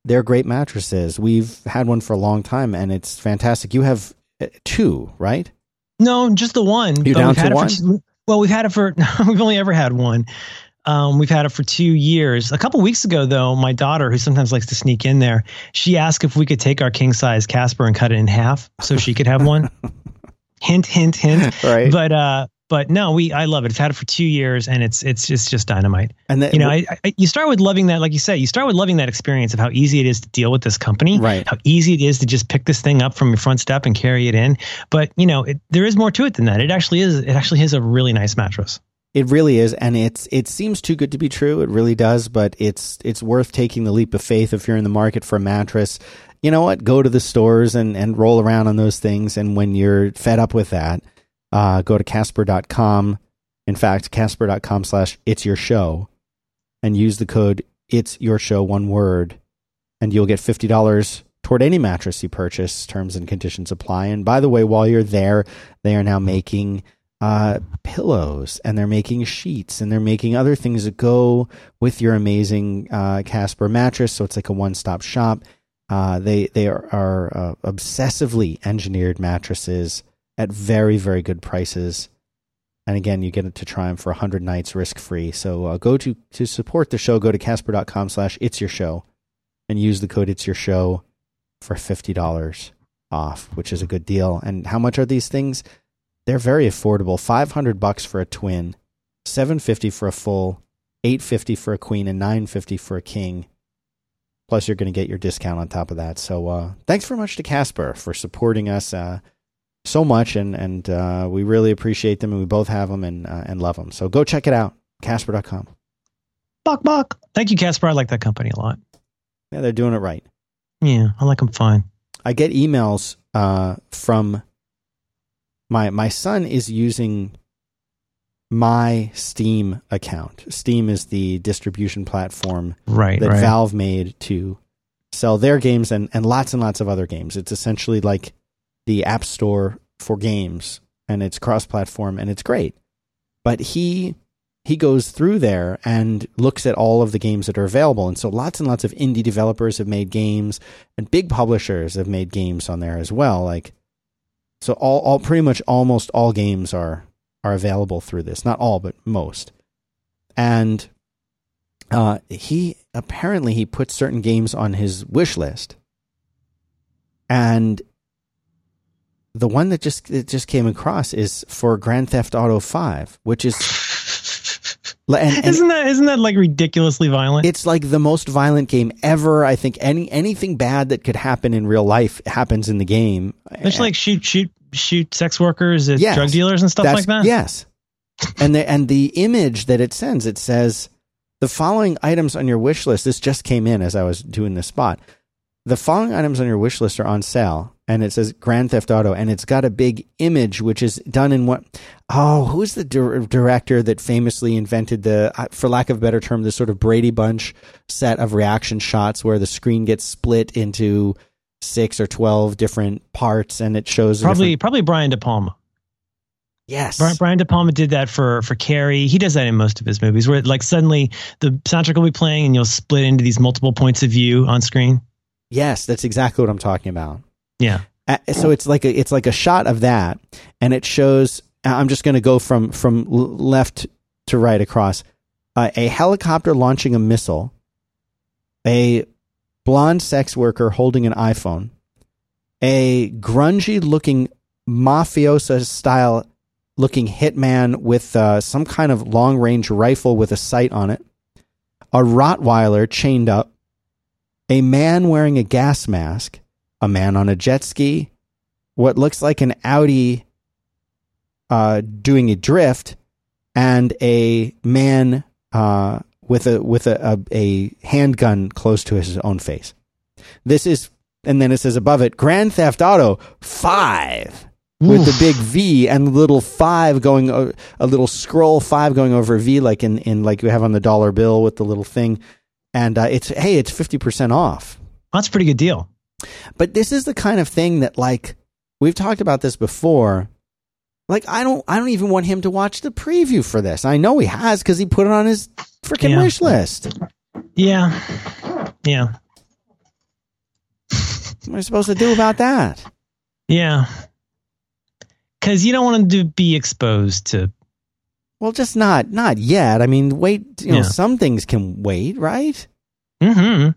They're great mattresses. We've had one for a long time and it's fantastic. You have two, right? No, just the one. You're down to one? For, well, we've had it for, we've only ever had one. Um, we've had it for two years. A couple weeks ago, though, my daughter, who sometimes likes to sneak in there, she asked if we could take our king-size Casper and cut it in half so she could have one. Hint, hint, hint. Right. But, uh, but no, we, I love it. I've had it for two years and it's, it's just, just dynamite. And that, you know, I, I, you start with loving that, like you say, you start with loving that experience of how easy it is to deal with this company, right? How easy it is to just pick this thing up from your front step and carry it in. But you know, it, there is more to it than that. It actually is, it actually is a really nice mattress. It really is. And it's, it seems too good to be true. It really does, but it's, it's worth taking the leap of faith. If you're in the market for a mattress, you know what, go to the stores and, and roll around on those things. And when you're fed up with that, Uh, go to Casper dot com. In fact, Casper dot com slash It's Your Show and use the code It's Your Show, one word, and you'll get fifty dollars toward any mattress you purchase. Terms and conditions apply. And by the way, while you're there, they are now making uh, pillows and they're making sheets and they're making other things that go with your amazing uh, Casper mattress. So it's like a one-stop shop. Uh, they, they are, are uh, obsessively engineered mattresses at very, very good prices. And again, you get to try them for one hundred nights risk-free. So uh, go to, to support the show, go to Casper dot com slash It's Your Show and use the code It's Your Show for fifty dollars off, which is a good deal. And how much are these things? They're very affordable. five hundred bucks for a twin, seven fifty for a full, eight fifty for a queen, and nine fifty for a king. Plus, you're going to get your discount on top of that. So uh, thanks very much to Casper for supporting us. Uh, so much and and uh we really appreciate them, and we both have them and uh, and love them. So go check it out, Casper dot com. Bok bok. Thank you, Casper. I like that company a lot. Yeah, they're doing it right. Yeah, I like them fine. I get emails uh from my my son is using my Steam account. Steam is the distribution platform right, that right. Valve made to sell their games and, and lots and lots of other games. It's essentially like the App Store for games, and it's cross-platform, and it's great. But he he goes through there and looks at all of the games that are available. And so lots and lots of indie developers have made games, and big publishers have made games on there as well. Like, so all, all pretty much almost all games are are available through this. Not all, but most. And uh, he apparently he puts certain games on his wish list. And the one that just it just came across is for Grand Theft Auto five, which is and, and isn't that isn't that like ridiculously violent? It's like the most violent game ever. I think any anything bad that could happen in real life happens in the game. It's like shoot shoot shoot sex workers, yes, drug dealers and stuff like that. Yes, and the and the image that it sends, it says the following items on your wish list. This just came in as I was doing this spot. The following items on your wish list are on sale. And it says Grand Theft Auto, and it's got a big image, which is done in what? Oh, who's the dir- director that famously invented the, for lack of a better term, the sort of Brady Bunch set of reaction shots where the screen gets split into six or twelve different parts, and it shows probably different... probably Brian De Palma. Yes, Brian, Brian De Palma did that for for Carrie. He does that in most of his movies, where it, like suddenly the soundtrack will be playing, and you'll split into these multiple points of view on screen. Yes, that's exactly what I'm talking about. Yeah. Uh, so it's like a it's like a shot of that, and it shows. I'm just going to go from from left to right across. Uh, a helicopter launching a missile, a blonde sex worker holding an iPhone, a grungy looking mafiosa style looking hitman with uh, some kind of long range rifle with a sight on it, a Rottweiler chained up, a man wearing a gas mask. A man on a jet ski, what looks like an Audi uh, doing a drift, and a man uh, with a with a, a, a handgun close to his own face. This is, and then it says above it, Grand Theft Auto five with the big V and little five going o- a little scroll five going over V like in, in like you have on the dollar bill with the little thing, and uh, it's hey it's fifty percent off. That's a pretty good deal. But this is the kind of thing that, like, we've talked about this before. Like, I don't, I don't even want him to watch the preview for this. I know he has because he put it on his freaking yeah. wish list. Yeah, yeah. What am I supposed to do about that? Yeah, because you don't want him to be exposed to. Well, just not, not yet. I mean, wait. You yeah. know, some things can wait, right? Mm-hmm.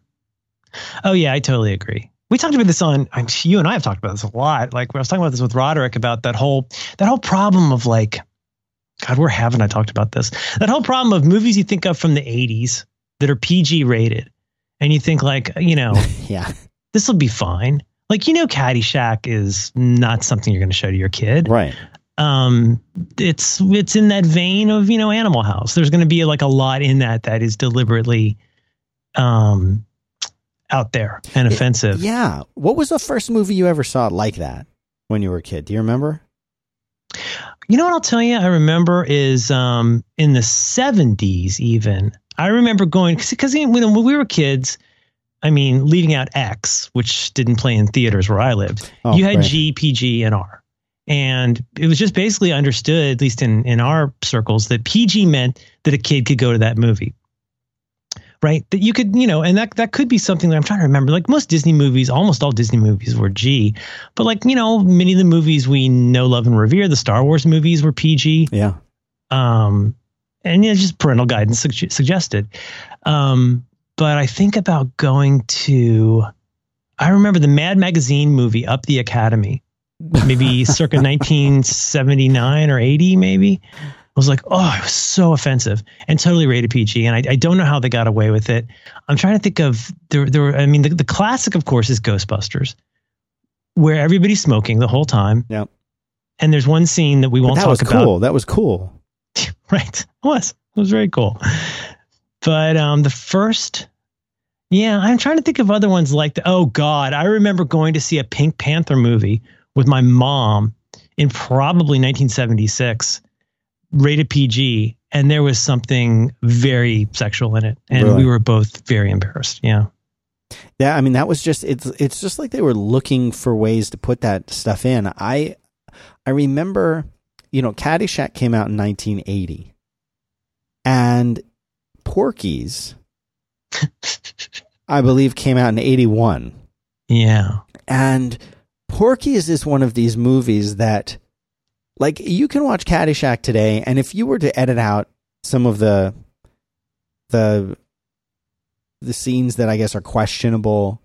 Oh yeah, I totally agree. We talked about this on, you and I have talked about this a lot. Like, I was talking about this with Roderick about that whole, that whole problem of like, God, where haven't I talked about this? That whole problem of movies you think of from the eighties that are P G rated. And you think like, you know, yeah, this will be fine. Like, you know, Caddyshack is not something you're going to show to your kid. Right. Um, it's, it's in that vein of, you know, Animal House. There's going to be like a lot in that, that is deliberately, um, out there and offensive. It, yeah. What was the first movie you ever saw like that when you were a kid? Do you remember? You know what I'll tell you I remember is um, in the seventies even. I remember going, because when we were kids, I mean, leaving out X, which didn't play in theaters where I lived, oh, you had right. G, P G, and R. And it was just basically understood, at least in, in our circles, that P G meant that a kid could go to that movie. Right. That you could, you know, and that, that could be something that I'm trying to remember. Like most Disney movies, almost all Disney movies were G, but like, you know, many of the movies we know, love, and revere, the Star Wars movies were P G. Yeah. Um, and it's just parental guidance su- suggested. Um, but I think about going to, I remember the Mad Magazine movie Up the Academy, maybe circa nineteen seventy-nine or eighty, maybe. I was like, oh, it was so offensive and totally rated P G. And I, I don't know how they got away with it. I'm trying to think of there. There, I mean, the, the classic, of course, is Ghostbusters, where everybody's smoking the whole time. Yep. And there's one scene that we won't talk about. Cool. That was cool. Right. It was. It was very cool. But um, the first. Yeah, I'm trying to think of other ones like the. Oh, God. I remember going to see a Pink Panther movie with my mom in probably nineteen seventy-six. rated P G, and there was something very sexual in it, and really? we were both very embarrassed. Yeah. Yeah, I mean, that was just, it's it's just like they were looking for ways to put that stuff in. I I remember, you know, Caddyshack came out in nineteen eighty, and Porky's, I believe, came out in eighty-one. Yeah. And Porky's is one of these movies that, like, you can watch Caddyshack today, and if you were to edit out some of the the the scenes that I guess are questionable,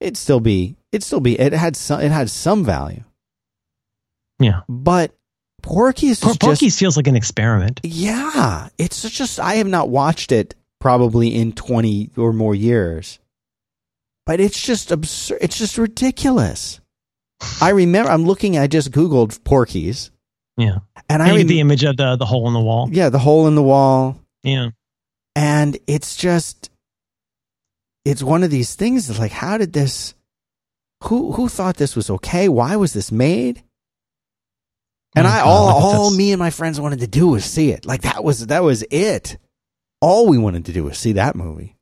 it'd still be it'd still be it had some it had some value. Yeah, but Porky's Por- Porky's just, feels like an experiment. Yeah, it's just I have not watched it probably in twenty or more years, but it's just absurd. It's just ridiculous. I remember I'm looking. I just Googled Porky's. Yeah, and I, I rem- the image of the the hole in the wall. Yeah, the hole in the wall. Yeah, and it's just. It's one of these things that's like, how did this, who who thought this was okay? Why was this made? And oh, I all God, all me and my friends wanted to do was see it. Like that was that was it. All we wanted to do was see that movie.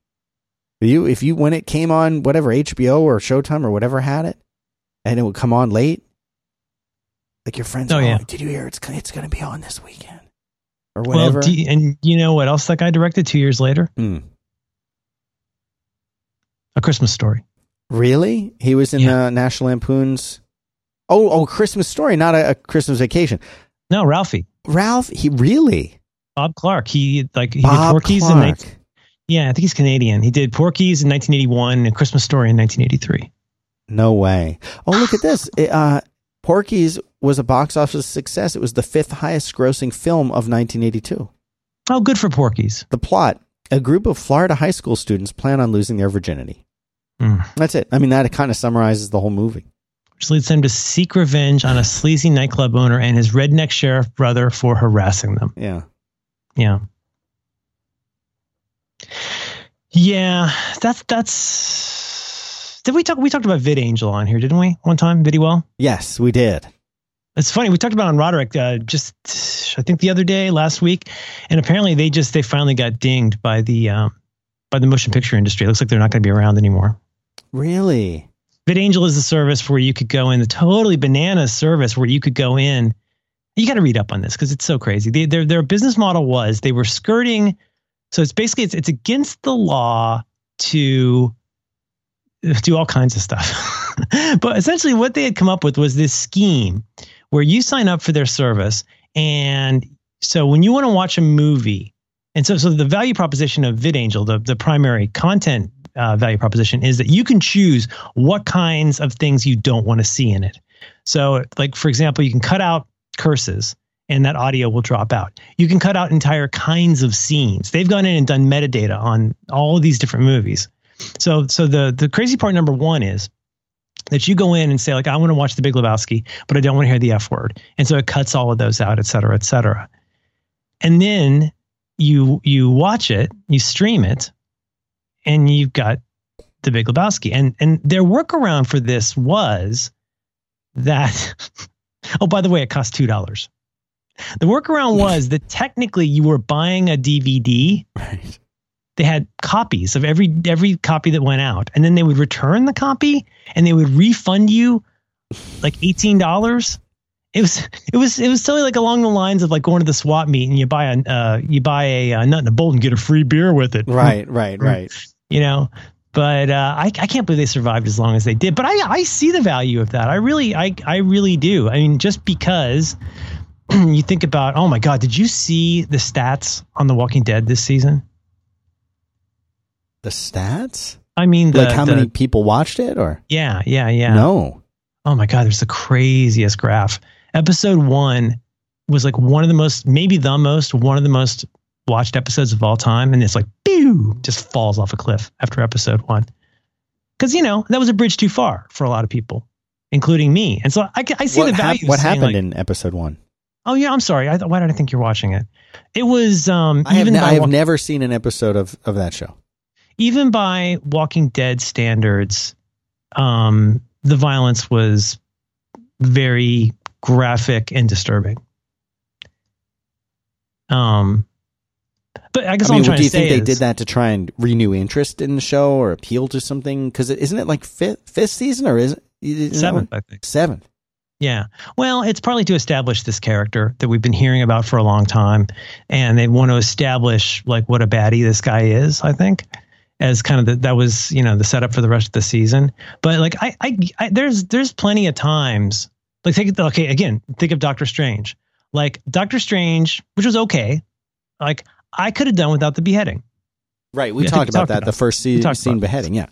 You if you when it came on whatever H B O or Showtime or whatever had it, and it would come on late. Like your friends, oh, oh yeah. Did you hear it's it's going to be on this weekend or whatever? Well, you, and you know what else that guy directed two years later? Mm. A Christmas Story. Really? He was in yeah. uh, National Lampoon's... Oh, oh, Christmas Story, not a, a Christmas Vacation. No, Ralphie. Ralph, he really? Bob Clark. He like he Bob did Porky's Clark. in... nineteen Yeah, I think he's Canadian. He did Porky's in nineteen eighty-one and Christmas Story in nineteen eighty-three. No way. Oh, look at this. It, uh, Porky's was a box office success. It was the fifth highest grossing film of nineteen eighty-two. Oh, good for Porky's. The plot. A group of Florida high school students plan on losing their virginity. Mm. That's it. I mean, that kind of summarizes the whole movie. Which leads them to seek revenge on a sleazy nightclub owner and his redneck sheriff brother for harassing them. Yeah. Yeah. Yeah. That's, that's, did we talk, we talked about Vid Angel on here, didn't we? One time, Vidywell? Yes, we did. It's funny. We talked about on Roderick uh, just, I think the other day, last week, and apparently they just, they finally got dinged by the, um, by the motion picture industry. It looks like they're not going to be around anymore. Really? VidAngel is a service where you could go in, the totally bananas service where you could go in. You got to read up on this because it's so crazy. They, their, their business model was they were skirting. So it's basically, it's, it's against the law to do all kinds of stuff. But essentially what they had come up with was this scheme where you sign up for their service. And so when you want to watch a movie, and so so the value proposition of VidAngel, the, the primary content uh, value proposition is that you can choose what kinds of things you don't want to see in it. So like, for example, you can cut out curses and that audio will drop out. You can cut out entire kinds of scenes. They've gone in and done metadata on all of these different movies. So so the the crazy part number one is that you go in and say, like, I want to watch The Big Lebowski, but I don't want to hear the F word. And so it cuts all of those out, et cetera, et cetera. And then you you watch it, you stream it, and you've got The Big Lebowski. And and their workaround for this was that, oh, by the way, it cost two dollars. The workaround was that technically you were buying a D V D. Right. They had copies of every every copy that went out, and then they would return the copy and they would refund you like eighteen dollars. It was it was it was silly, like along the lines of like going to the swap meet and you buy a uh, you buy a, a nut and a bolt and get a free beer with it. Right, right, right. You know, but uh, I I can't believe they survived as long as they did. But I I see the value of that. I really I I really do. I mean, just because you think about, oh my God, did you see the stats on The Walking Dead this season? The stats? I mean, the, like how the, many people watched it, or yeah, yeah, yeah. No, oh my God, there's the craziest graph. Episode one was like one of the most, maybe the most, one of the most watched episodes of all time, and it's like, pew, just falls off a cliff after episode one, because you know that was a bridge too far for a lot of people, including me. And so I, I see what the value. Hap- what happened like, in episode one? Oh yeah, I'm sorry. I th- why did I think you're watching it? It was. Um, I have, even ne- I have walk- never seen an episode of, of that show. Even by Walking Dead standards, um, the violence was very graphic and disturbing. Um, but I guess I mean, I'm trying to say, do you think is, they did that to try and renew interest in the show or appeal to something? Because isn't it like fifth, fifth season or is it seventh? I think seventh. Yeah. Well, it's probably to establish this character that we've been hearing about for a long time, and they want to establish like what a baddie this guy is. I think as kind of the, that was you know the setup for the rest of the season. But like I, I, I there's there's plenty of times like think okay again think of Doctor Strange like Doctor Strange which was okay like. I could have done without the beheading. Right. We yeah, talked about talked that about the first se- scene beheading. Yeah.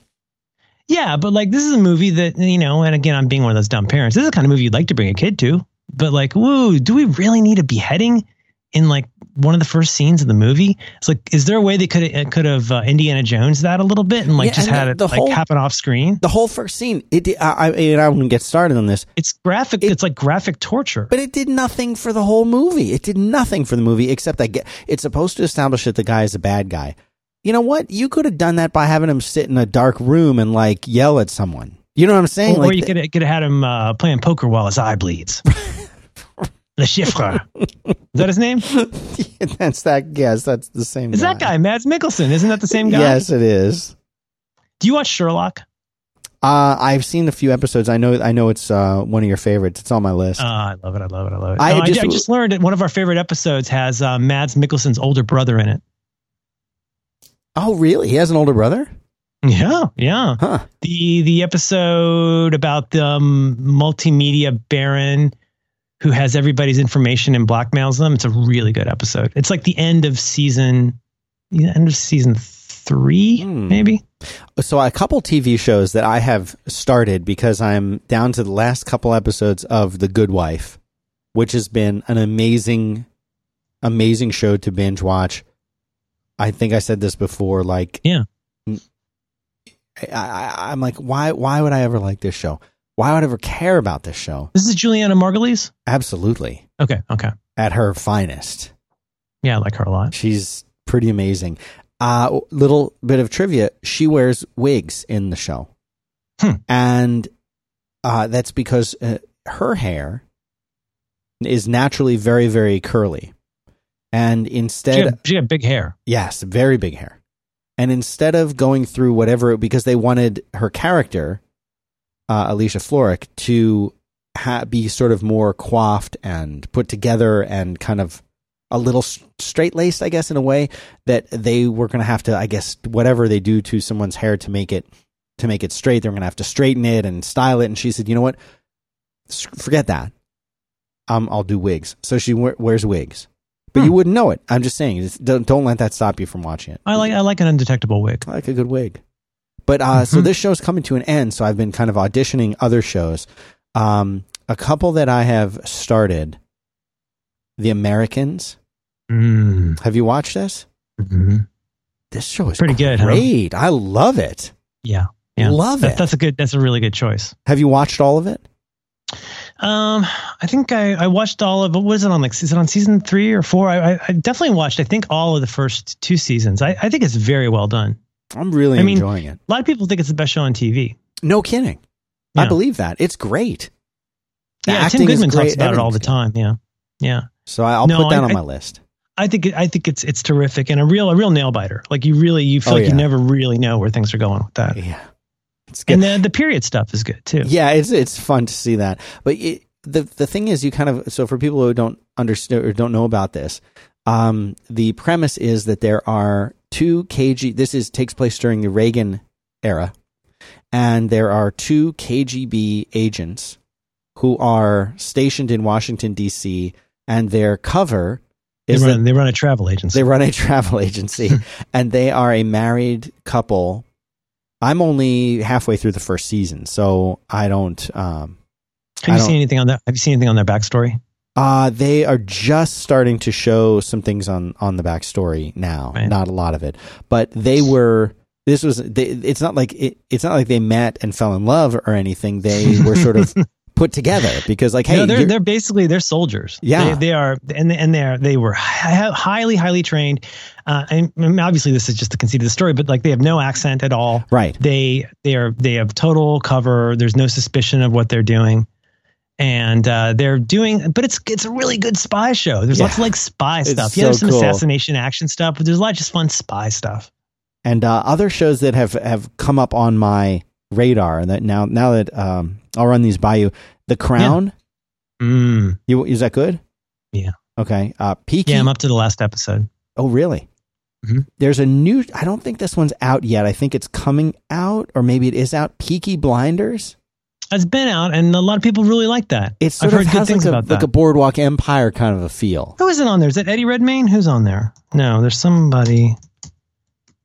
Yeah. But like, this is a movie that, you know, and again, I'm being one of those dumb parents. This is the kind of movie you'd like to bring a kid to, but like, whoa, do we really need a beheading in like one of the first scenes of the movie? It's like, is there a way they could, could have uh, Indiana Jones that a little bit and like yeah, just and had the, it the like whole, happen off screen? The whole first scene. It, I, I, and I wouldn't get started on this. It's graphic. It, it's like graphic torture. But it did nothing for the whole movie. It did nothing for the movie except that it's supposed to establish that the guy is a bad guy. You know what? You could have done that by having him sit in a dark room and like yell at someone. You know what I'm saying? Or, like, or you could, could have had him uh, playing poker while his eye bleeds. Le Chiffre. Is that his name? That's that. Yes, that's the same. Is guy. That guy Mads Mikkelsen? Isn't that the same guy? Yes, it is. Do you watch Sherlock? Uh, I've seen a few episodes. I know. I know it's uh, one of your favorites. It's on my list. Uh, I love it. I love it. I love it. I, no, just, I, I just learned that one of our favorite episodes has uh, Mads Mikkelsen's older brother in it. Oh, really? He has an older brother? Yeah, yeah. Huh. The the episode about the um, multimedia baron who has everybody's information and blackmails them. It's a really good episode. It's like the end of season, end of season three, hmm. maybe. So a couple T V shows that I have started because I'm down to the last couple episodes of The Good Wife, which has been an amazing, amazing show to binge watch. I think I said this before, like, yeah, I, I, I'm like, why, why would I ever like this show? Why would I ever care about this show? This is Juliana Margulies? Absolutely. Okay, okay. At her finest. Yeah, I like her a lot. She's pretty amazing. Uh, little bit of trivia. She wears wigs in the show. Hmm. And uh, that's because uh, her hair is naturally very, very curly. And instead... She had, she had big hair. Yes, very big hair. And instead of going through whatever... Because they wanted her character... Uh, Alicia Florrick to ha- be sort of more coiffed and put together and kind of a little straight-laced, I guess, in a way that they were going to have to, I guess, whatever they do to someone's hair to make it to make it straight, they're going to have to straighten it and style it. And she said, you know what? Forget that. Um, I'll do wigs. So she we- wears wigs. But hmm. you wouldn't know it. I'm just saying, just don't, don't let that stop you from watching it. I like I like an undetectable wig. I like a good wig. But uh, mm-hmm. so this show's coming to an end, so I've been kind of auditioning other shows. Um, a couple that I have started, The Americans. Mm. Have you watched this? Mm-hmm. This show is pretty great. good. Great, huh? I love it. Yeah, yeah. love that, it. That's a good. That's a really good choice. Have you watched all of it? Um, I think I, I watched all of it. What is it on? Like, is it on season three or four? I, I, I definitely watched. I think all of the first two seasons. I, I think it's very well done. I'm really I mean, enjoying it. A lot of people think it's the best show on T V. No kidding. Yeah. I believe that. It's great. The yeah, Tim Goodman talks about everything. It all the time. Yeah, yeah. So I'll no, put that I, on my list. I think I think it's it's terrific and a real a real nail biter. Like you really you feel oh, like yeah. you never really know where things are going with that. Yeah, it's good. And the the period stuff is good too. Yeah, it's it's fun to see that. But it, the the thing is, you kind of so for people who don't understand or don't know about this, um, the premise is that there are. Two K G B This is takes place during the Reagan era, and there are two K G B agents who are stationed in Washington D C, and their cover is they run, that, they run a travel agency. They run a travel agency, and they are a married couple. I'm only halfway through the first season, so I don't. Um, have you I don't, seen anything on that? Have you seen anything on their backstory? Uh, they are just starting to show some things on, on the backstory now. Right. Not a lot of it, but they were. This was. They, it's not like it, it's not like they met and fell in love or anything. They were sort of put together because, like, hey, no, they're they're basically they're soldiers. Yeah, they, they are, and and they are, they were highly highly trained. Uh, and, and obviously, this is just the conceit of the story, but like they have no accent at all. Right. They they are they have total cover. There's no suspicion of what they're doing. And uh, they're doing, but it's it's a really good spy show. There's yeah. lots of like spy stuff. It's yeah, there's so some cool. assassination action stuff, but there's a lot of just fun spy stuff. And uh, other shows that have, have come up on my radar, and that now now that um, I'll run these by you. The Crown, yeah. mm. you, is that good? Yeah. Okay. Uh, Peaky. Yeah, I'm up to the last episode. Oh, really? Mm-hmm. There's a new. I don't think this one's out yet. I think it's coming out, or maybe it is out. Peaky Blinders. It's been out, and a lot of people really like that. It's sort I've of heard good things like a, about that. Like a Boardwalk Empire kind of a feel. Who isn't on there? Is that Eddie Redmayne? Who's on there? No, there's somebody.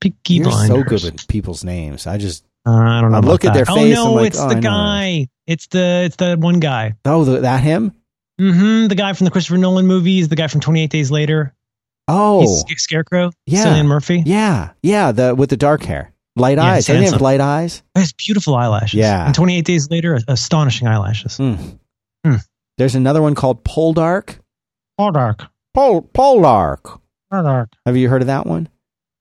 Peaky You're Blinders. You're so good with people's names. I just uh, I don't know. I look at that. their face. Oh no, like, it's oh, the I guy. Know. It's the it's the one guy. Oh, the, that him? Mm-hmm. The guy from the Christopher Nolan movies. The guy from twenty-eight Days Later. Oh, He's Scarecrow. Yeah, Cillian Murphy. Yeah, yeah. The with the dark hair. Light yeah, eyes. Doesn't he have light eyes? He has beautiful eyelashes. Yeah. And twenty-eight Days Later, astonishing eyelashes. Mm. Mm. There's another one called Poldark. Poldark. Pol Poldark. Poldark. Have you heard of that one?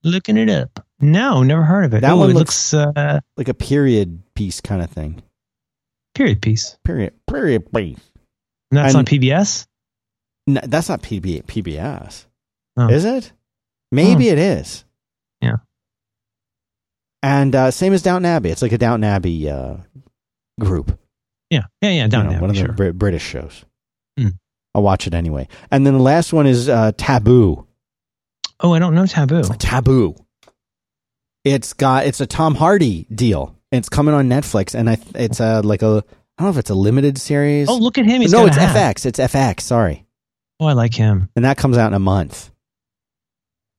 Looking it up. No, never heard of it. That Ooh, one it looks, looks uh, like a period piece kind of thing. Period piece. Period. Period piece. And that's and, on P B S? No, that's not P B S. Oh. Is it? Maybe oh. it is. Yeah. And uh, same as Downton Abbey. It's like a Downton Abbey uh, group. Yeah. Yeah, yeah, Downton you know, Abbey. One of the sure. Br- British shows. Mm. I'll watch it anyway. And then the last one is uh, Taboo. Oh, I don't know Taboo. Taboo. It's got it's a Tom Hardy deal. It's coming on Netflix, and I it's a, like a, I don't know if it's a limited series. Oh, look at him. He's no, it's F X. It's F X. Sorry. Oh, I like him. And that comes out in a month.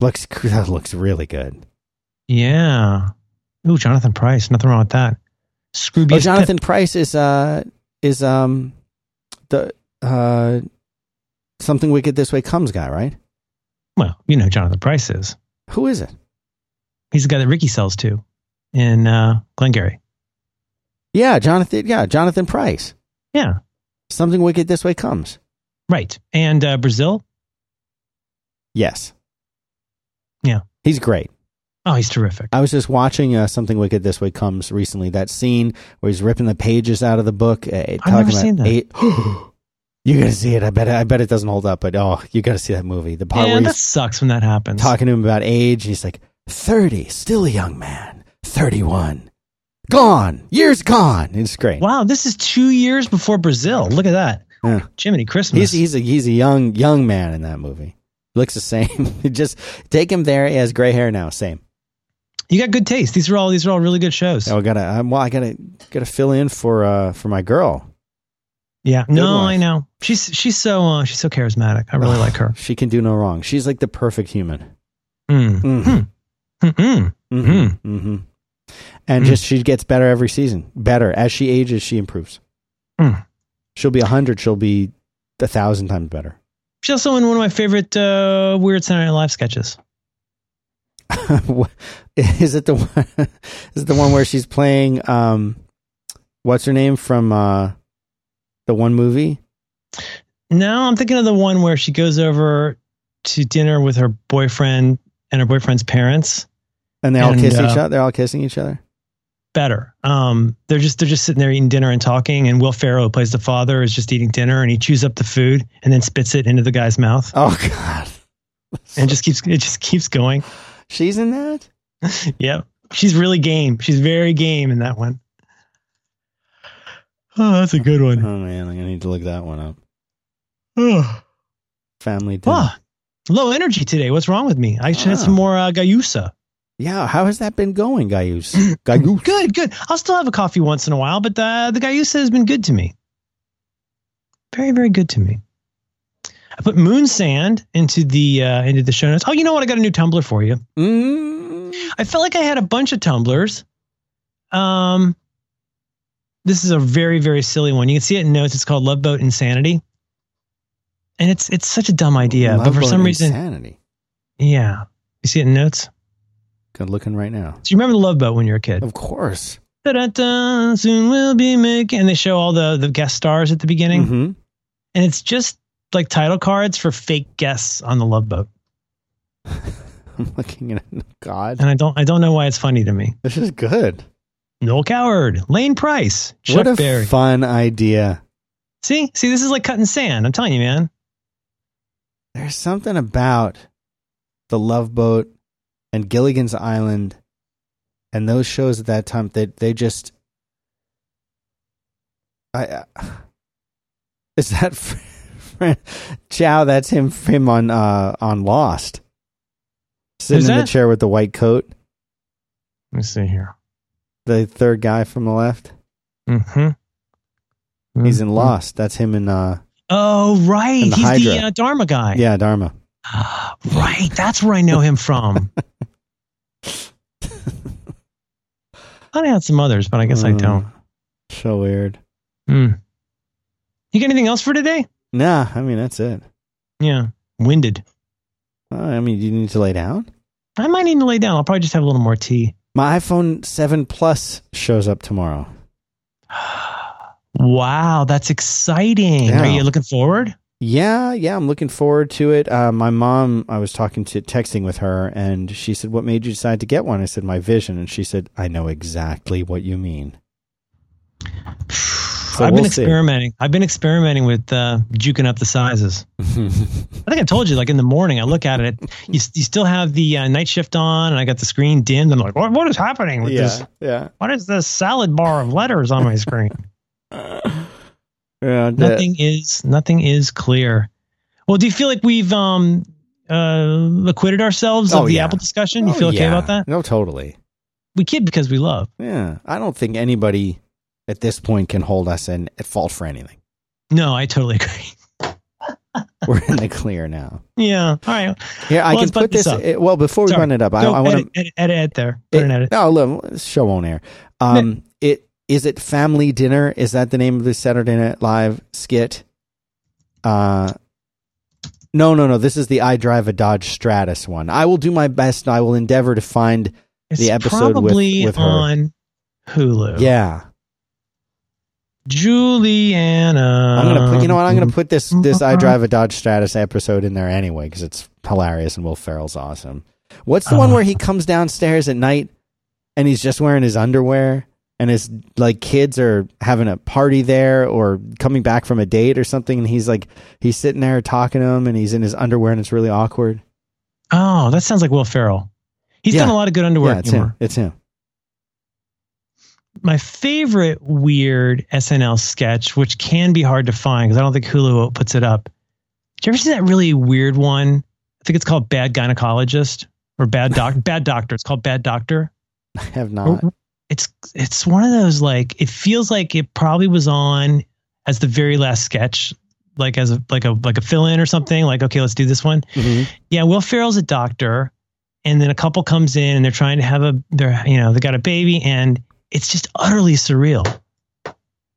Looks, that looks really good. Yeah. Ooh, Jonathan Pryce. Nothing wrong with that. Scroobius. Oh, Jonathan Pip. Pryce is uh is um the uh Something Wicked This Way Comes guy, right? Well, you know who Jonathan Pryce is. Who is it? He's the guy that Ricky sells to in uh, Glengarry. Yeah, Jonathan. Yeah, Jonathan Pryce. Yeah. Something Wicked This Way Comes. Right, and uh, Brazil. Yes. Yeah, he's great. Oh, he's terrific. I was just watching uh, Something Wicked This Way Comes recently. That scene where he's ripping the pages out of the book. Uh, I've never seen that. Eight, you gotta see it. I bet. I bet it doesn't hold up. But oh, you gotta see that movie. The part yeah, where that sucks when that happens. Talking to him about age, and he's like, "thirty, still a young man. thirty-one, gone. Years gone." It's great. Wow, this is two years before Brazil. Look at that. Yeah. Jiminy Christmas. He's he's a he's a young young man in that movie. Looks the same. Just take him there. He has gray hair now. Same. You got good taste. These are all these are all really good shows. Oh, I gotta. I'm, well, I gotta gotta fill in for uh for my girl. Yeah. Good no, one. I know. She's she's so uh, she's so charismatic. I really like her. She can do no wrong. She's like the perfect human. Mm. Mm-hmm. Mm-hmm. Mm-hmm. Mm-hmm. And mm. just she gets better every season. Better as she ages, she improves. Mm. She'll be a hundred. She'll be a thousand times better. She's also in one of my favorite uh, weird Saturday Night Live sketches. is it the one, is it the one where she's playing um, what's her name from uh, the one movie? No, I'm thinking of the one where she goes over to dinner with her boyfriend and her boyfriend's parents, and they all and, kiss uh, each other. They're all kissing each other. Better. Um, they're just they're just sitting there eating dinner and talking, and Will Ferrell, who plays the father, is just eating dinner, and he chews up the food and then spits it into the guy's mouth. Oh God! And just keeps it just keeps going. She's in that. Yep, she's really game. She's very game in that one. Oh, that's a good one. Oh man, I need to look that one up. Oh. Family dinner. Oh, low energy today. What's wrong with me? I should oh. have some more uh, Gayusa. Yeah, how has that been going, Gayus? Gayus? Good, good. I'll still have a coffee once in a while, but the, the Gayus has been good to me. Very, very good to me. I put moon sand into the uh, into the show notes. Oh, you know what? I got a new tumbler for you. Mm. I felt like I had a bunch of tumblers. Um, this is a very, very silly one. You can see it in notes. It's called Love Boat Insanity, and it's it's such a dumb idea, Love but for Boat some reason, insanity. Yeah, you see it in notes. I'm looking right now. So you remember the Love Boat when you were a kid? Of course. Da-da-da, soon we'll be making... And they show all the, the guest stars at the beginning. Mm-hmm. And it's just like title cards for fake guests on the Love Boat. I'm looking at it. God. And I don't I don't know why it's funny to me. This is good. Noel Coward, Lane Price, Chuck Berry. What a Berry. Fun idea. See, see, this is like cutting sand. I'm telling you, man. There's something about the Love Boat and Gilligan's Island and those shows at that time that they, they just, I, uh, is that Chow? That's him. Him on uh, on Lost, sitting Who's in that? The chair with the white coat. Let me see here. The third guy from the left. Mm-hmm. Mm-hmm. He's in Lost. That's him in. Uh, oh right, in the he's Hydra. the uh, Dharma guy. Yeah, Dharma. Uh, right, that's where I know him from. I had some others, but I guess uh, I don't. So weird. Mm. You got anything else for today? Nah, I mean that's it. Yeah, winded. Uh, I mean, do you need to lay down? I might need to lay down. I'll probably just have a little more tea. My iPhone seven Plus shows up tomorrow. Wow, that's exciting. Yeah. Are you looking forward? Yeah, yeah, I'm looking forward to it. Uh, my mom, I was talking to, texting with her, and she said, "What made you decide to get one?" I said, "My vision," and she said, "I know exactly what you mean." So I've we'll been experimenting. See. I've been experimenting with uh, juking up the sizes. I think I told you, like in the morning, I look at it. You, you still have the uh, night shift on, and I got the screen dimmed. I'm like, what, what is happening with yeah, this? Yeah. What is this salad bar of letters on my screen? uh, yeah, nothing that. is nothing is clear. Well, do you feel like we've um, uh, acquitted ourselves oh, of the yeah. Apple discussion? You oh, feel okay yeah. about that? No, totally. We kid because we love. Yeah, I don't think anybody at this point can hold us in at fault for anything. No, I totally agree. We're in the clear now. Yeah. All right. Yeah, I well, can put this. this it, well, before we Sorry. run it up, Go I, I want to edit, edit, edit there. Put it, an edit. No, look, show on air. Um, no. It is it family dinner? Is that the name of the Saturday Night Live skit? Uh, no, no, no. This is the I Drive a Dodge Stratus one. I will do my best. I will endeavor to find it's the episode probably with, with her on Hulu. Yeah. Juliana. I'm gonna put, you know what? I'm gonna put this this I Drive a Dodge Stratus episode in there anyway because it's hilarious and Will Ferrell's awesome. What's the uh, one where he comes downstairs at night and he's just wearing his underwear and his like kids are having a party there or coming back from a date or something and he's like he's sitting there talking to him and he's in his underwear and it's really awkward. Oh, that sounds like Will Ferrell. He's yeah. done a lot of good underwear yeah, it's humor. Him. It's him. My favorite weird S N L sketch, which can be hard to find because I don't think Hulu puts it up. Did you ever see that really weird one? I think it's called Bad Gynecologist or Bad Doc, Bad Doctor. It's called Bad Doctor. I have not. It's it's one of those like it feels like it probably was on as the very last sketch, like as a, like a like a fill in or something. Like okay, let's do this one. Mm-hmm. Yeah, Will Ferrell's a doctor, and then a couple comes in and they're trying to have a they're you know they got a baby and. It's just utterly surreal.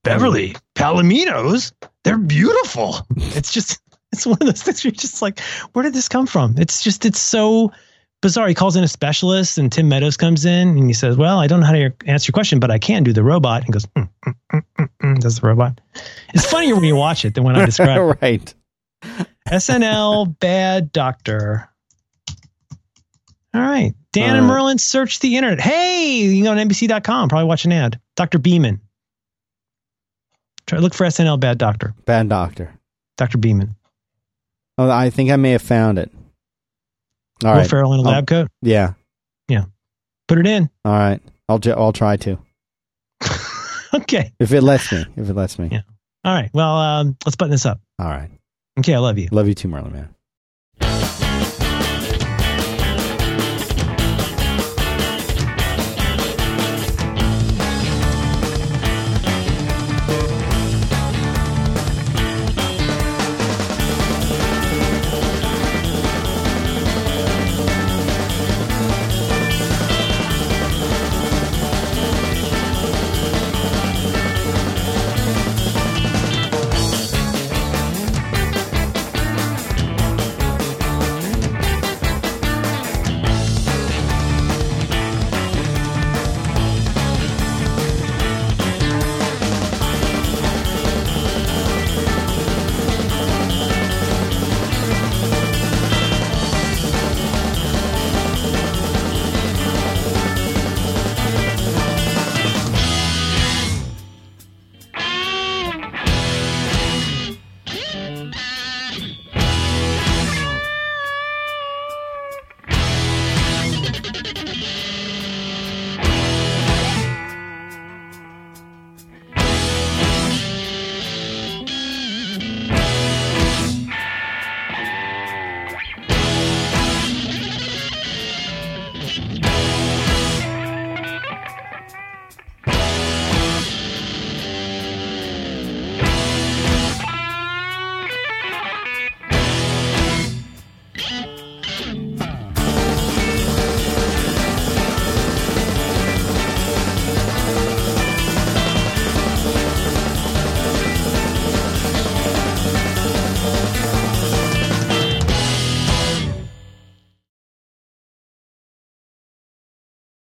Beverly, Palominos, they're beautiful. It's just, it's one of those things where you're just like, where did this come from? It's just, it's so bizarre. He calls in a specialist and Tim Meadows comes in and he says, well, I don't know how to answer your question, but I can do the robot. And he goes, mm, mm, mm, mm, mm, that's the robot. It's funnier when you watch it than when I describe it. Right. S N L, Bad Doctor. All right. Dan uh, and Merlin search the internet. Hey, you go on N B C dot com. Probably watch an ad. Doctor Beeman. Try look for S N L Bad Doctor. Bad Doctor. Doctor Beeman. Oh, I think I may have found it. All Will right. Ferrell in a I'll, lab coat? Yeah. Yeah. Put it in. All right. I'll ju- I'll try to. Okay. If it lets me. If it lets me. Yeah. All right. Well, um, let's button this up. All right. Okay. I love you. Love you too, Merlin, man.